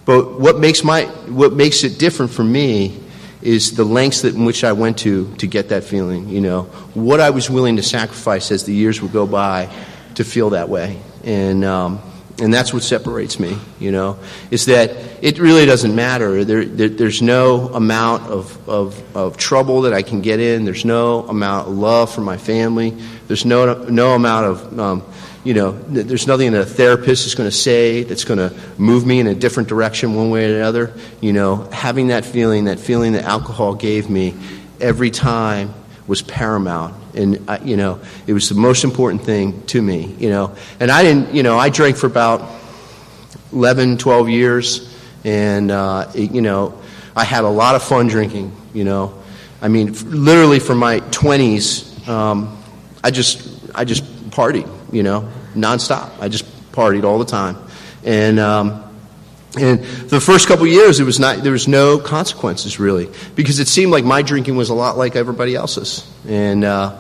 but what makes my what makes it different for me is the lengths that in which I went to to get that feeling, you know. What I was willing to sacrifice as the years would go by to feel that way. And um, and that's what separates me, you know, is that it really doesn't matter. There, there there's no amount of, of of trouble that I can get in. There's no amount of love for my family. There's no no amount of, um, you know, there's nothing that a therapist is going to say that's going to move me in a different direction one way or another. You know, having that feeling, that feeling that alcohol gave me every time was paramount. And, I, you know, it was the most important thing to me, you know. And I didn't, you know, I drank for about eleven, twelve years. And, uh, it, you know, I had a lot of fun drinking, you know. I mean, f- literally from my twenties, um I just I just partied, you know, nonstop. I just partied all the time, and um, and the first couple of years it was not there was no consequences really because it seemed like my drinking was a lot like everybody else's, and uh,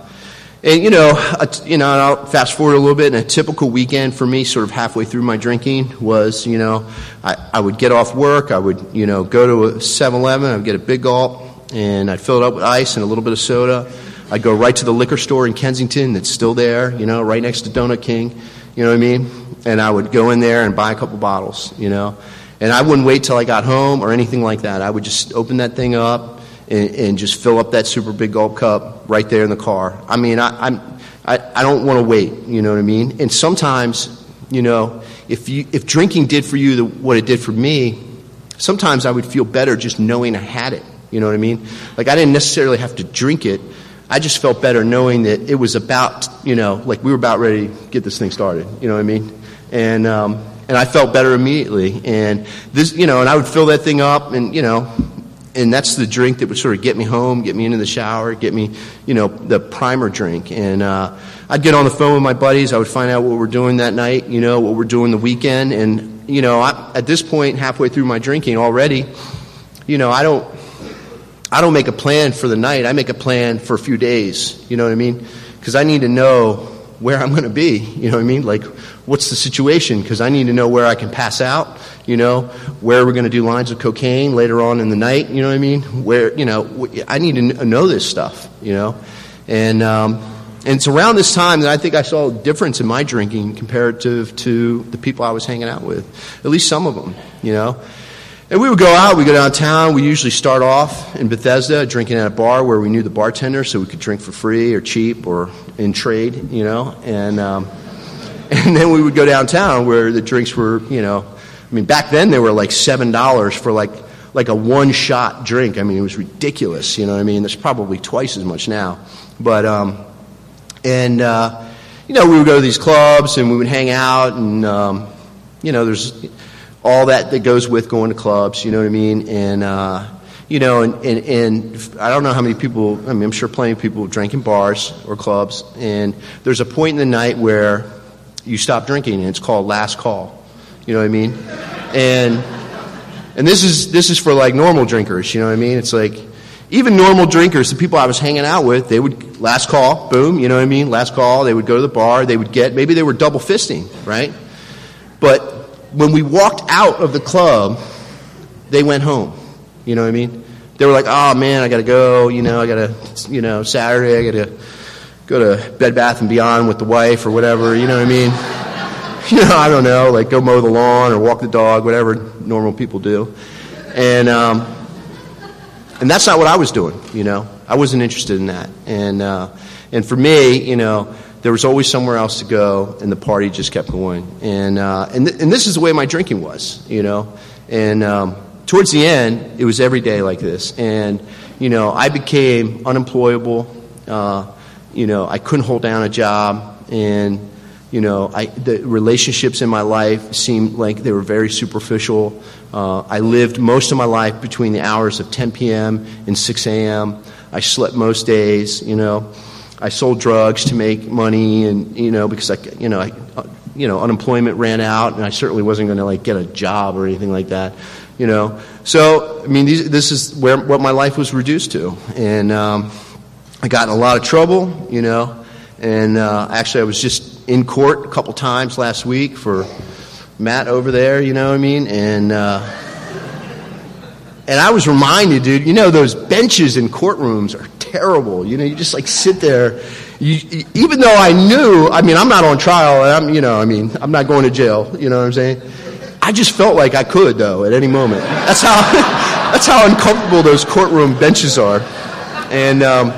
and you know a, you know and I'll fast forward a little bit. And a typical weekend for me, sort of halfway through my drinking, was you know I, I would get off work, I would you know go to a seven eleven, I'd get a big gulp, and I'd fill it up with ice and a little bit of soda. I'd go right to the liquor store in Kensington that's still there, you know, right next to Donut King, you know what I mean? And I would go in there and buy a couple bottles, you know. And I wouldn't wait till I got home or anything like that. I would just open that thing up and, and just fill up that super big gulp cup right there in the car. I mean, I, I'm, I, I don't want to wait, you know what I mean? And sometimes, you know, if you if drinking did for you the, what it did for me, sometimes I would feel better just knowing I had it, You know what I mean? Like, I didn't necessarily have to drink it. I just felt better knowing that it was about, you know, like we were about ready to get this thing started. You know what I mean? And um, and I felt better immediately. And this, you know, and I would fill that thing up, and you know, and that's the drink that would sort of get me home, get me into the shower, get me, you know, the primer drink. And uh, I'd get on the phone with my buddies. I would find out what we're doing that night, you know, what we're doing the weekend. And, you know, I, at this point, halfway through my drinking already, you know, I don't I don't make a plan for the night. I make a plan for a few days, you know what I mean? Because I need to know where I'm going to be, you know what I mean? Like, what's the situation? Because I need to know where I can pass out, you know, where we're going to do lines of cocaine later on in the night, you know what I mean? Where, you know, I need to know this stuff, you know? And um, and it's around this time that I think I saw a difference in my drinking comparative to the people I was hanging out with, at least some of them, you know? And we would go out, we go downtown, we usually start off in Bethesda drinking at a bar where we knew the bartender, so we could drink for free or cheap or in trade, you know, and um, and then we would go downtown where the drinks were, you know, I mean, back then they were like seven dollars for like like a one-shot drink. I mean, it was ridiculous, you know what I mean? That's probably twice as much now. But, um, and, uh, you know, we would go to these clubs and we would hang out and, um, you know, there's all that that goes with going to clubs, you know what I mean? And, uh, you know, and, and, and I don't know how many people, I mean, I'm sure plenty of people drink in bars or clubs. And there's a point in the night where you stop drinking, and it's called last call. You know what I mean? And and this is this is for, like, normal drinkers, you know what I mean? It's like, even normal drinkers, the people I was hanging out with, they would, last call, boom, you know what I mean? Last call, they would go to the bar, they would get, maybe they were double fisting, right? But when we walked out of the club, they went home. You know what I mean? They were like, oh, man, I got to go. You know, I got to, you know, Saturday, I got to go to Bed Bath and Beyond with the wife or whatever. You know what I mean? You know, I don't know, like go mow the lawn or walk the dog, whatever normal people do. And um, and that's not what I was doing, you know. I wasn't interested in that. And uh, and for me, you know, there was always somewhere else to go, and the party just kept going. And uh, and th- and this is the way my drinking was, you know. And um, towards the end, it was every day like this. And, you know, I became unemployable. Uh, you know, I couldn't hold down a job. And, you know, I the relationships in my life seemed like they were very superficial. Uh, I lived most of my life between the hours of ten p.m. and six a.m. I slept most days, you know. I sold drugs to make money, and you know, because I, you know, I, you know, unemployment ran out, and I certainly wasn't going to like get a job or anything like that, you know. So I mean, these, this is where what my life was reduced to, and um, I got in a lot of trouble, you know. And uh, actually, I was just in court a couple times last week for Matt over there, you know what I mean, and uh, and I was reminded, dude, you know, those benches in courtrooms are terrible. You know, you just like sit there. You, you, even though I knew, I mean, I'm not on trial. And I'm, you know, I mean, I'm not going to jail. You know what I'm saying? I just felt like I could, though, at any moment. That's how, that's how uncomfortable those courtroom benches are. And, um,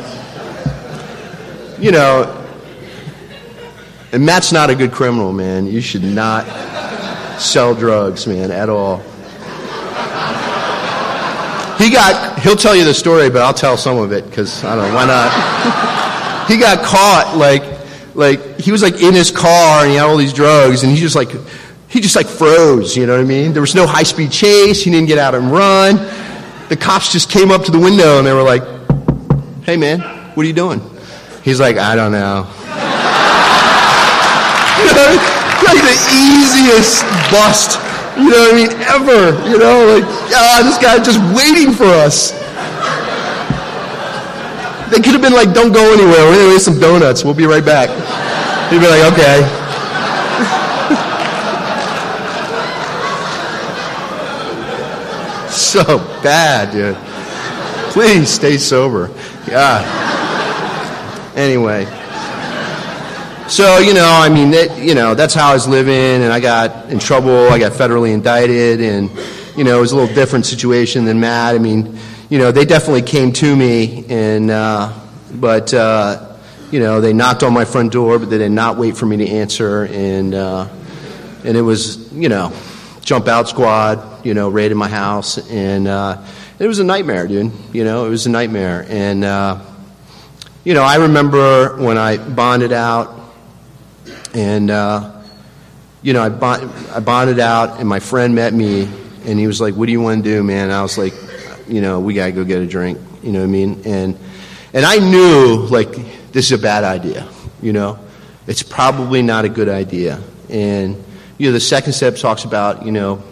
you know, and Matt's not a good criminal, man. You should not sell drugs, man, at all. He got, he'll tell you the story, but I'll tell some of it, because, I don't know, why not? He got caught, like, like, he was, like, in his car, and he had all these drugs, and he just, like, he just, like, froze, you know what I mean? There was no high-speed chase, he didn't get out and run. The cops just came up to the window, and they were like, hey, man, what are you doing? He's like, I don't know. You know, like, the easiest bust, you know what I mean, ever, you know, like, ah, this guy just waiting for us. They could have been like, don't go anywhere, we're going to eat some donuts, we'll be right back. He'd be like, okay. So bad, dude. Please stay sober. God. Anyway. So, you know, I mean, that, you know, that's how I was living, and I got in trouble. I got federally indicted, and, you know, it was a little different situation than Matt. I mean, you know, they definitely came to me, and uh, but, uh, you know, they knocked on my front door, but they did not wait for me to answer, and uh, and it was, you know, jump out squad, you know, raided my house, and uh, It was a nightmare, dude. You know, it was a nightmare. And, uh, you know, I remember when I bonded out, and, uh, you know, I, bond, I bonded out, and my friend met me, and he was like, what do you want to do, man? And I was like, you know, we got to go get a drink. You know what I mean? And and I knew, like, this is a bad idea, you know. It's probably not a good idea. And, you know, the second step talks about, you know,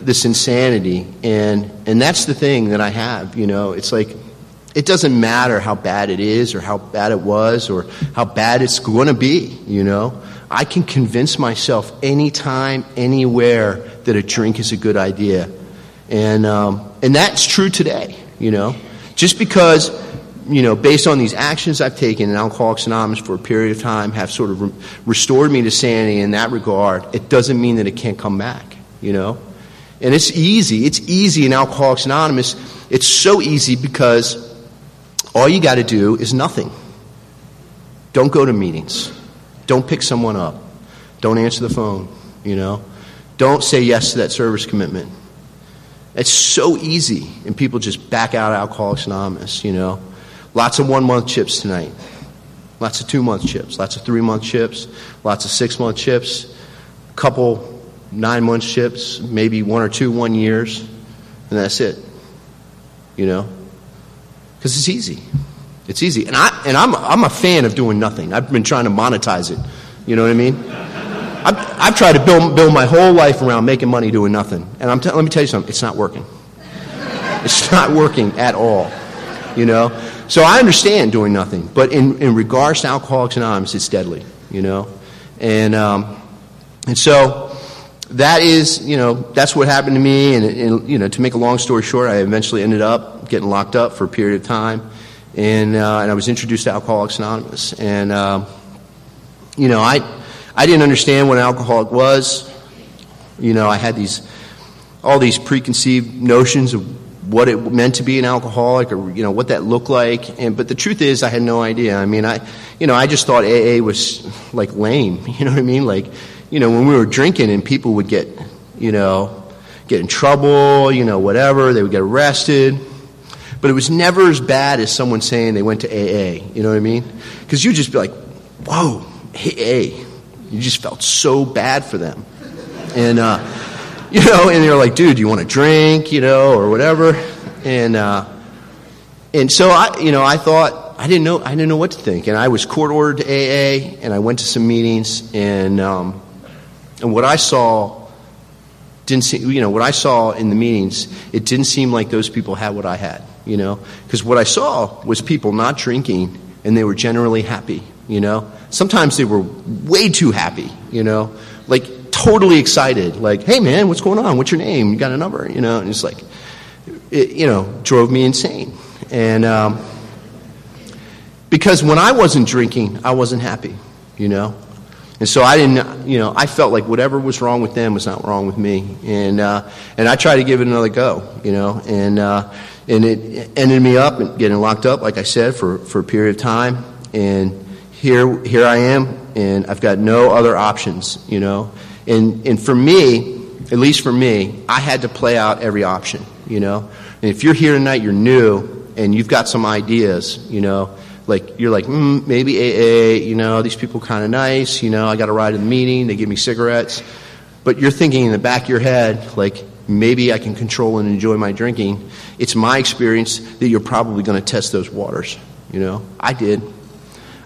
this insanity. And and that's the thing that I have, you know. It's like, it doesn't matter how bad it is or how bad it was or how bad it's going to be, you know. I can convince myself anytime, anywhere that a drink is a good idea. And um, and that's true today, you know. Just because, you know, based on these actions I've taken in Alcoholics Anonymous for a period of time have sort of re- restored me to sanity in that regard, it doesn't mean that it can't come back, you know. And it's easy. It's easy in Alcoholics Anonymous. It's so easy because all you got to do is nothing. Don't go to meetings. Don't pick someone up. Don't answer the phone, you know. Don't say yes to that service commitment. It's so easy, and people just back out of Alcoholics Anonymous, you know. Lots of one-month chips tonight. Lots of two-month chips. Lots of three-month chips. Lots of six-month chips. A couple nine-month chips. Maybe one or two one-years. And that's it, you know. Because it's easy. It's easy. And, I, and I'm, I'm a fan of doing nothing. I've been trying to monetize it. You know what I mean? I've, I've tried to build, build my whole life around making money doing nothing. And I'm t- let me tell you something. It's not working. It's not working at all, you know. So I understand doing nothing. But in, in regards to Alcoholics Anonymous, it's deadly, you know. And um, and so that is, you know, that's what happened to me. And, and, you know, to make a long story short, I eventually ended up getting locked up for a period of time. And, uh, and I was introduced to Alcoholics Anonymous. And, uh, you know, I... I didn't understand what an alcoholic was. You know, I had these, all these preconceived notions of what it meant to be an alcoholic, or, you know, what that looked like. And but the truth is, I had no idea. I mean, I, you know, I just thought A A was like lame. You know what I mean? Like, you know, when we were drinking and people would get, you know, get in trouble, you know, whatever, they would get arrested. But it was never as bad as someone saying they went to A A. You know what I mean? Because you'd just be like, whoa, A A. You just felt so bad for them. And, uh, you know, and they're like, dude, do you want a drink, you know, or whatever? And uh, and so, I, you know, I thought, I didn't know I didn't know what to think. And I was court-ordered to A A, and I went to some meetings. And um, and what I saw didn't seem, you know, what I saw in the meetings, it didn't seem like those people had what I had, you know. Because what I saw was people not drinking, and they were generally happy, you know. Sometimes they were way too happy, you know, like totally excited, like, hey, man, what's going on? What's your name? You got a number, you know, and it's like, it, you know, drove me insane. And um, because when I wasn't drinking, I wasn't happy, you know, and so I didn't, you know, I felt like whatever was wrong with them was not wrong with me. And uh, and I tried to give it another go, you know, and, uh, and it ended me up and getting locked up, like I said, for, for a period of time. And Here, here I am, and I've got no other options, you know. And and for me, at least for me, I had to play out every option, you know. And if you're here tonight, you're new, and you've got some ideas, you know, like you're like, mm, maybe A A, you know, these people kind of nice, you know, I got a ride to the meeting, they give me cigarettes. But you're thinking in the back of your head, like, maybe I can control and enjoy my drinking. It's my experience that you're probably going to test those waters, you know. I did.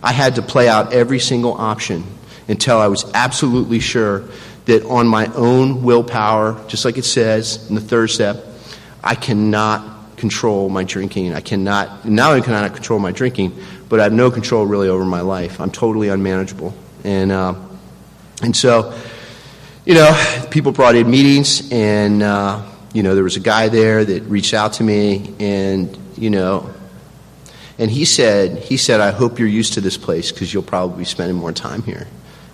I had to play out every single option until I was absolutely sure that on my own willpower, just like it says in the third step, I cannot control my drinking. I cannot, not only can I not control my drinking, but I have no control really over my life. I'm totally unmanageable. And uh, and so, you know, people brought in meetings, and, uh, you know, there was a guy there that reached out to me, and, you know, And he said, he said, I hope you're used to this place because you'll probably be spending more time here,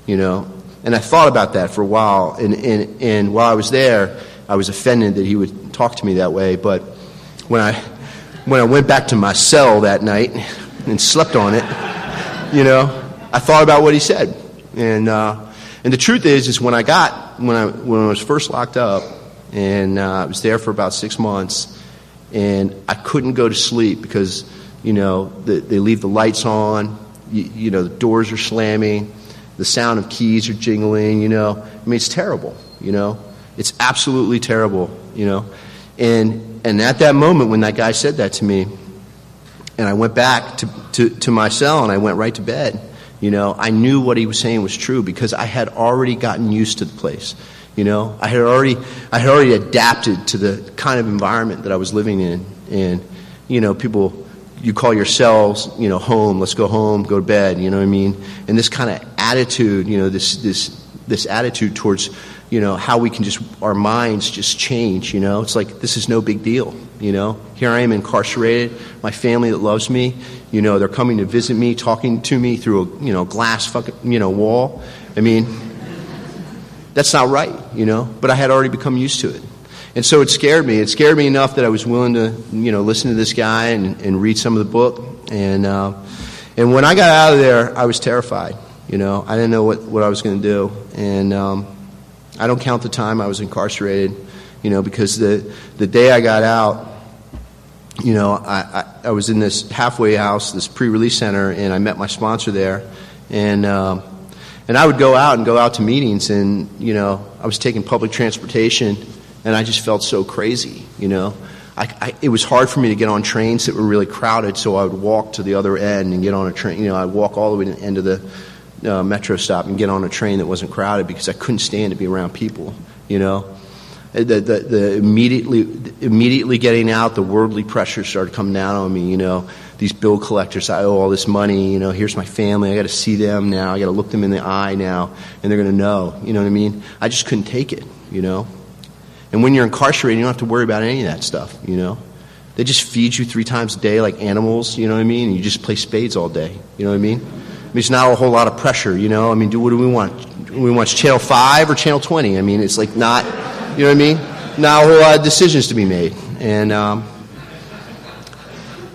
you know. And I thought about that for a while. And, and and while I was there, I was offended that he would talk to me that way. But when I when I went back to my cell that night and slept on it, you know, I thought about what he said. And uh, and the truth is, is when I got when I when I was first locked up, and uh, I was there for about six months. and I couldn't go to sleep because, you know, the, they leave the lights on, you, you know, the doors are slamming, the sound of keys are jingling, you know. I mean, it's terrible, you know. It's absolutely terrible, you know. And and at that moment when that guy said that to me, and I went back to, to, to my cell and I went right to bed, you know, I knew what he was saying was true because I had already gotten used to the place. You know, I had already I had already adapted to the kind of environment that I was living in. And, you know, people, you call yourselves, you know, home, let's go home, go to bed, you know what I mean? And this kind of attitude, you know, this this this attitude towards, you know, how we can just, our minds just change, you know. It's like, this is no big deal, you know. Here I am incarcerated, my family that loves me, you know, they're coming to visit me, talking to me through a, you know, glass fucking, you know, wall. I mean, that's not right, you know, but I had already become used to it. And so it scared me. It scared me enough that I was willing to, you know, listen to this guy and, and read some of the book. And uh, and when I got out of there, I was terrified, you know. I didn't know what, what I was going to do. And um, I don't count the time I was incarcerated, you know, because the, the day I got out, you know, I, I, I was in this halfway house, this pre-release center, and I met my sponsor there. And Um, And I would go out and go out to meetings, and, you know, I was taking public transportation, and I just felt so crazy, you know. I, I, it was hard for me to get on trains that were really crowded, so I would walk to the other end and get on a train. You know, I'd walk all the way to the end of the uh, metro stop and get on a train that wasn't crowded because I couldn't stand to be around people, you know. The, the, the immediately, the immediately getting out, the worldly pressure started coming down on me, you know. These bill collectors, I owe all this money, you know, here's my family, I got to see them now, I got to look them in the eye now, and they're going to know, you know what I mean? I just couldn't take it, you know? And when you're incarcerated, you don't have to worry about any of that stuff, you know? They just feed you three times a day like animals, you know what I mean? And you just play spades all day, you know what I mean? I mean, it's not a whole lot of pressure, you know? I mean, do what do we want? Do we want Channel five or Channel twenty? I mean, it's like not, you know what I mean? Not a whole lot of decisions to be made. And, um...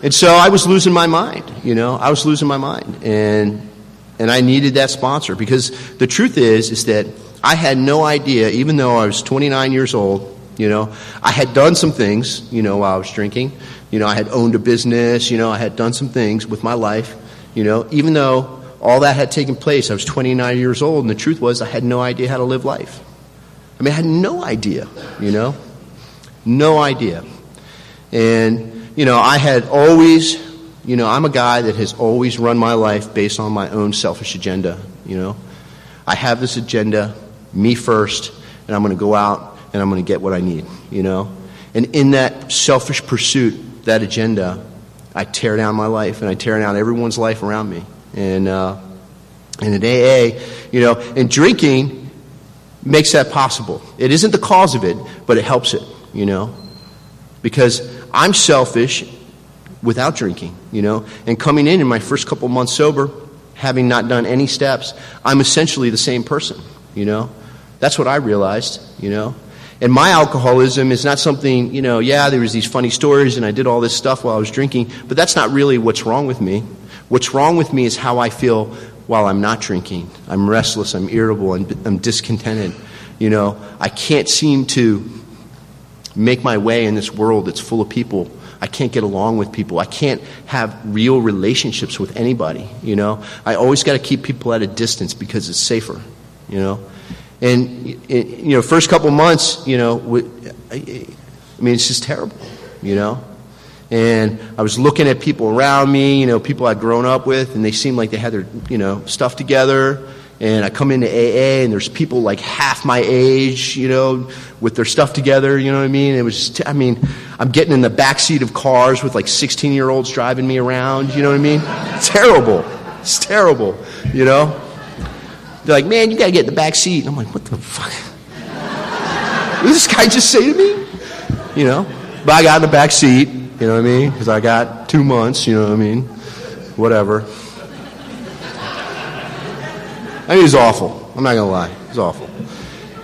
And so I was losing my mind, you know. I was losing my mind, and and I needed that sponsor because the truth is, is that I had no idea, even though I was twenty-nine years old, you know, I had done some things, you know, while I was drinking. You know, I had owned a business, you know, I had done some things with my life, you know, even though all that had taken place. I was twenty-nine years old, and the truth was I had no idea how to live life. I mean, I had no idea, you know, no idea. And you know, I had always, you know, I'm a guy that has always run my life based on my own selfish agenda, you know. I have this agenda, me first, and I'm going to go out and I'm going to get what I need, you know. And in that selfish pursuit, that agenda, I tear down my life and I tear down everyone's life around me. And, uh, and in A A, you know, and drinking makes that possible. It isn't the cause of it, but it helps it, you know, because I'm selfish without drinking, you know, and coming in in my first couple months sober, having not done any steps, I'm essentially the same person, you know. That's what I realized, you know. And my alcoholism is not something, you know, yeah, there was these funny stories and I did all this stuff while I was drinking, but that's not really what's wrong with me. What's wrong with me is how I feel while I'm not drinking. I'm restless, I'm irritable, I'm, I'm discontented, you know. I can't seem to make my way in this world that's full of people. I can't get along with people. I can't have real relationships with anybody, you know. I always got to keep people at a distance because it's safer, you know. And, you know, first couple months, you know, I mean, it's just terrible, you know. And I was looking at people around me, you know, people I'd grown up with, and they seemed like they had their, you know, stuff together. And I come into A A, and there's people like half my age, you know, with their stuff together, you know what I mean? It was, I mean, I'm getting in the backseat of cars with like sixteen-year-olds driving me around, you know what I mean? It's terrible. It's terrible, you know? They're like, man, you got to get in the backseat. And I'm like, what the fuck? What did this guy just say to me? You know? But I got in the backseat, you know what I mean? Because I got two months, you know what I mean? Whatever. I mean, it was awful. I'm not going to lie. It was awful.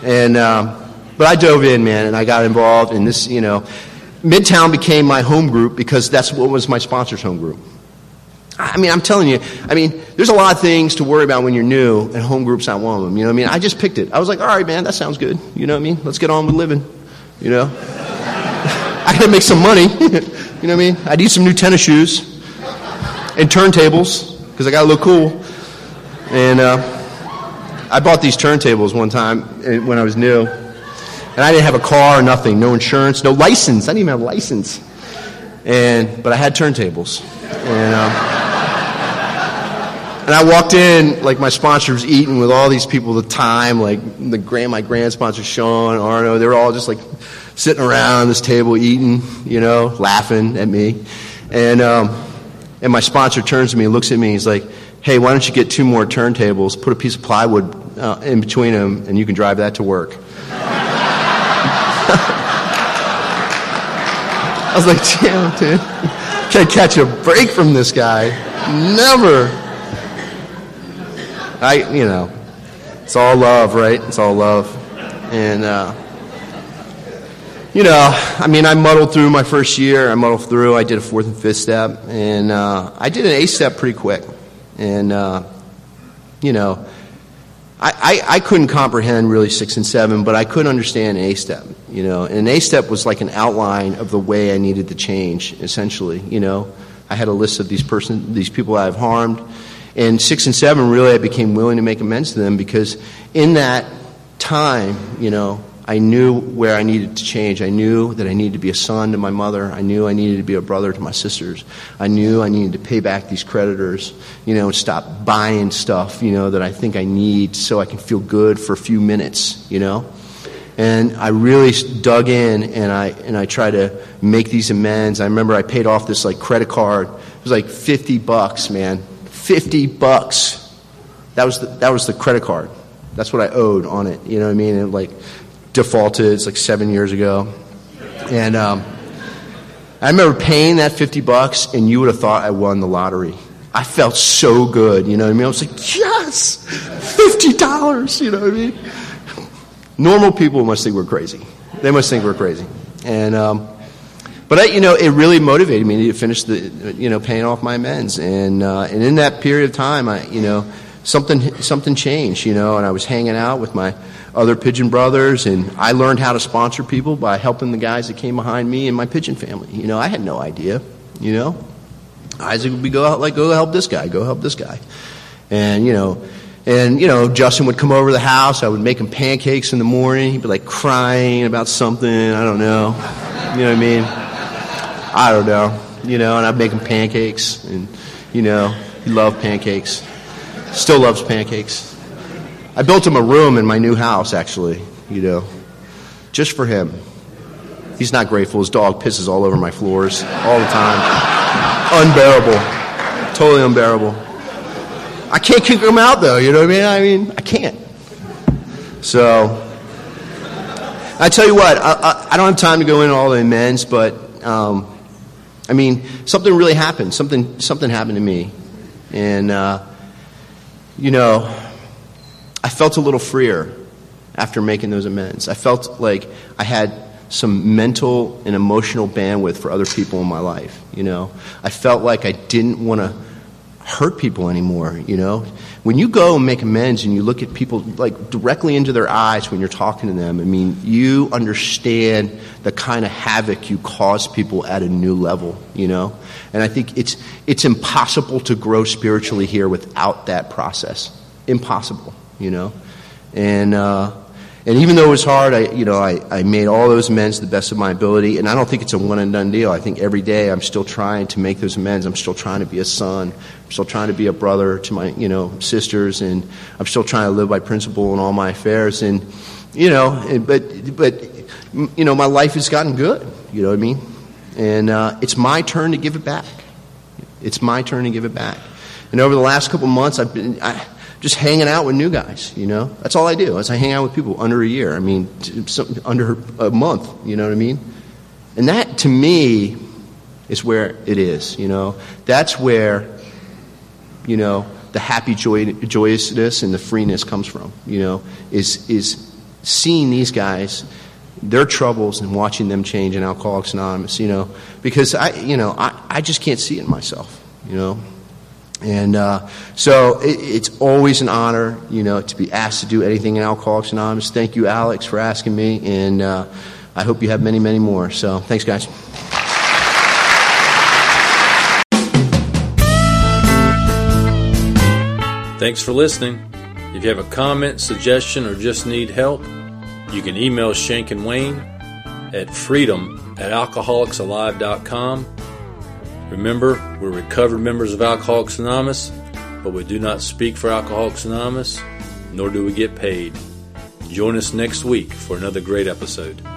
And, um, but I dove in, man, and I got involved in this, you know. Midtown became my home group because that's what was my sponsor's home group. I mean, I'm telling you, I mean, there's a lot of things to worry about when you're new, and home group's not one of them. You know what I mean? I just picked it. I was like, all right, man, that sounds good. You know what I mean? Let's get on with living, you know. I got to make some money. You know what I mean? I need some new tennis shoes and turntables because I got to look cool. And uh, I bought these turntables one time when I was new. And I didn't have a car or nothing, no insurance, no license. I didn't even have a license. And, but I had turntables. And, um, and I walked in, like my sponsor was eating with all these people at the time, like the grand, my grand sponsor, Sean Arno. They were all just like sitting around this table eating, you know, laughing at me. And, um, and my sponsor turns to me, looks at me, he's like, hey, why don't you get two more turntables, put a piece of plywood uh, in between them, and you can drive that to work. I was like, damn, dude. Can't catch a break from this guy. Never. I, you know, it's all love, right? It's all love. And, uh, you know, I mean, I muddled through my first year. I muddled through. I did a fourth and fifth step. And uh, I did an eighth step pretty quick. And, uh, you know, I, I, I couldn't comprehend really six and seven, but I could understand an A step, you know. And an A step was like an outline of the way I needed to change, essentially, you know. I had a list of these person, these people I've harmed. And six and seven, really, I became willing to make amends to them because in that time, you know, I knew where I needed to change. I knew that I needed to be a son to my mother. I knew I needed to be a brother to my sisters. I knew I needed to pay back these creditors, you know, and stop buying stuff, you know, that I think I need so I can feel good for a few minutes, you know. And I really dug in, and I and I tried to make these amends. I remember I paid off this, like, credit card. It was like fifty bucks, man. fifty bucks. That was the, that was the credit card. That's what I owed on it, you know what I mean? And, like, defaulted. It's like seven years ago. And um, I remember paying that fifty bucks, and you would have thought I won the lottery. I felt so good, you know what I mean? I was like, yes, fifty dollars, you know what I mean? Normal people must think we're crazy. They must think we're crazy. And um, but, I, you know, it really motivated me to finish the, you know, paying off my amends. And uh, and in that period of time, I, you know, something something changed, you know, and I was hanging out with my other pigeon brothers, and I learned how to sponsor people by helping the guys that came behind me and my pigeon family. You know, I had no idea, you know. Isaac would be, go out, like, go help this guy, go help this guy. And, you know, and, you know, Justin would come over to the house. I would make him pancakes in the morning. He'd be, like, crying about something. I don't know. You know what I mean? I don't know. You know, and I'd make him pancakes. And, you know, he loved pancakes. Still loves pancakes. I built him a room in my new house, actually, you know, just for him. He's not grateful. His dog pisses all over my floors all the time. Unbearable. Totally unbearable. I can't kick him out, though, you know what I mean? I mean, I can't. So, I tell you what, I, I, I don't have time to go into all the amends, but, um, I mean, something really happened. Something, something happened to me. And, uh, you know, I felt a little freer after making those amends. I felt like I had some mental and emotional bandwidth for other people in my life, you know. I felt like I didn't want to hurt people anymore, you know. When you go and make amends and you look at people, like, directly into their eyes when you're talking to them, I mean, you understand the kind of havoc you cause people at a new level, you know. And I think it's it's impossible to grow spiritually here without that process. Impossible. You know, and uh, and even though it was hard, I you know I, I made all those amends to the best of my ability, and I don't think it's a one and done deal. I think every day I'm still trying to make those amends. I'm still trying to be a son. I'm still trying to be a brother to my you know sisters, and I'm still trying to live by principle in all my affairs. And you know, but but you know, my life has gotten good. You know what I mean? And uh, it's my turn to give it back. It's my turn to give it back. And over the last couple months, I've been. I, Just hanging out with new guys, you know. That's all I do is I hang out with people under a year. I mean, under a month, you know what I mean? And that, to me, is where it is, you know. That's where, you know, the happy joy, joyousness and the freeness comes from, you know, is is seeing these guys, their troubles, and watching them change in Alcoholics Anonymous, you know. Because, I, you know, I, I just can't see it in myself, you know. And uh, so it, it's always an honor, you know, to be asked to do anything in Alcoholics Anonymous. Thank you, Alex, for asking me. And uh, I hope you have many, many more. So thanks, guys. Thanks for listening. If you have a comment, suggestion, or just need help, you can email Shank and Wayne at freedom at alcoholics alive dot com. Remember, we're recovered members of Alcoholics Anonymous, but we do not speak for Alcoholics Anonymous, nor do we get paid. Join us next week for another great episode.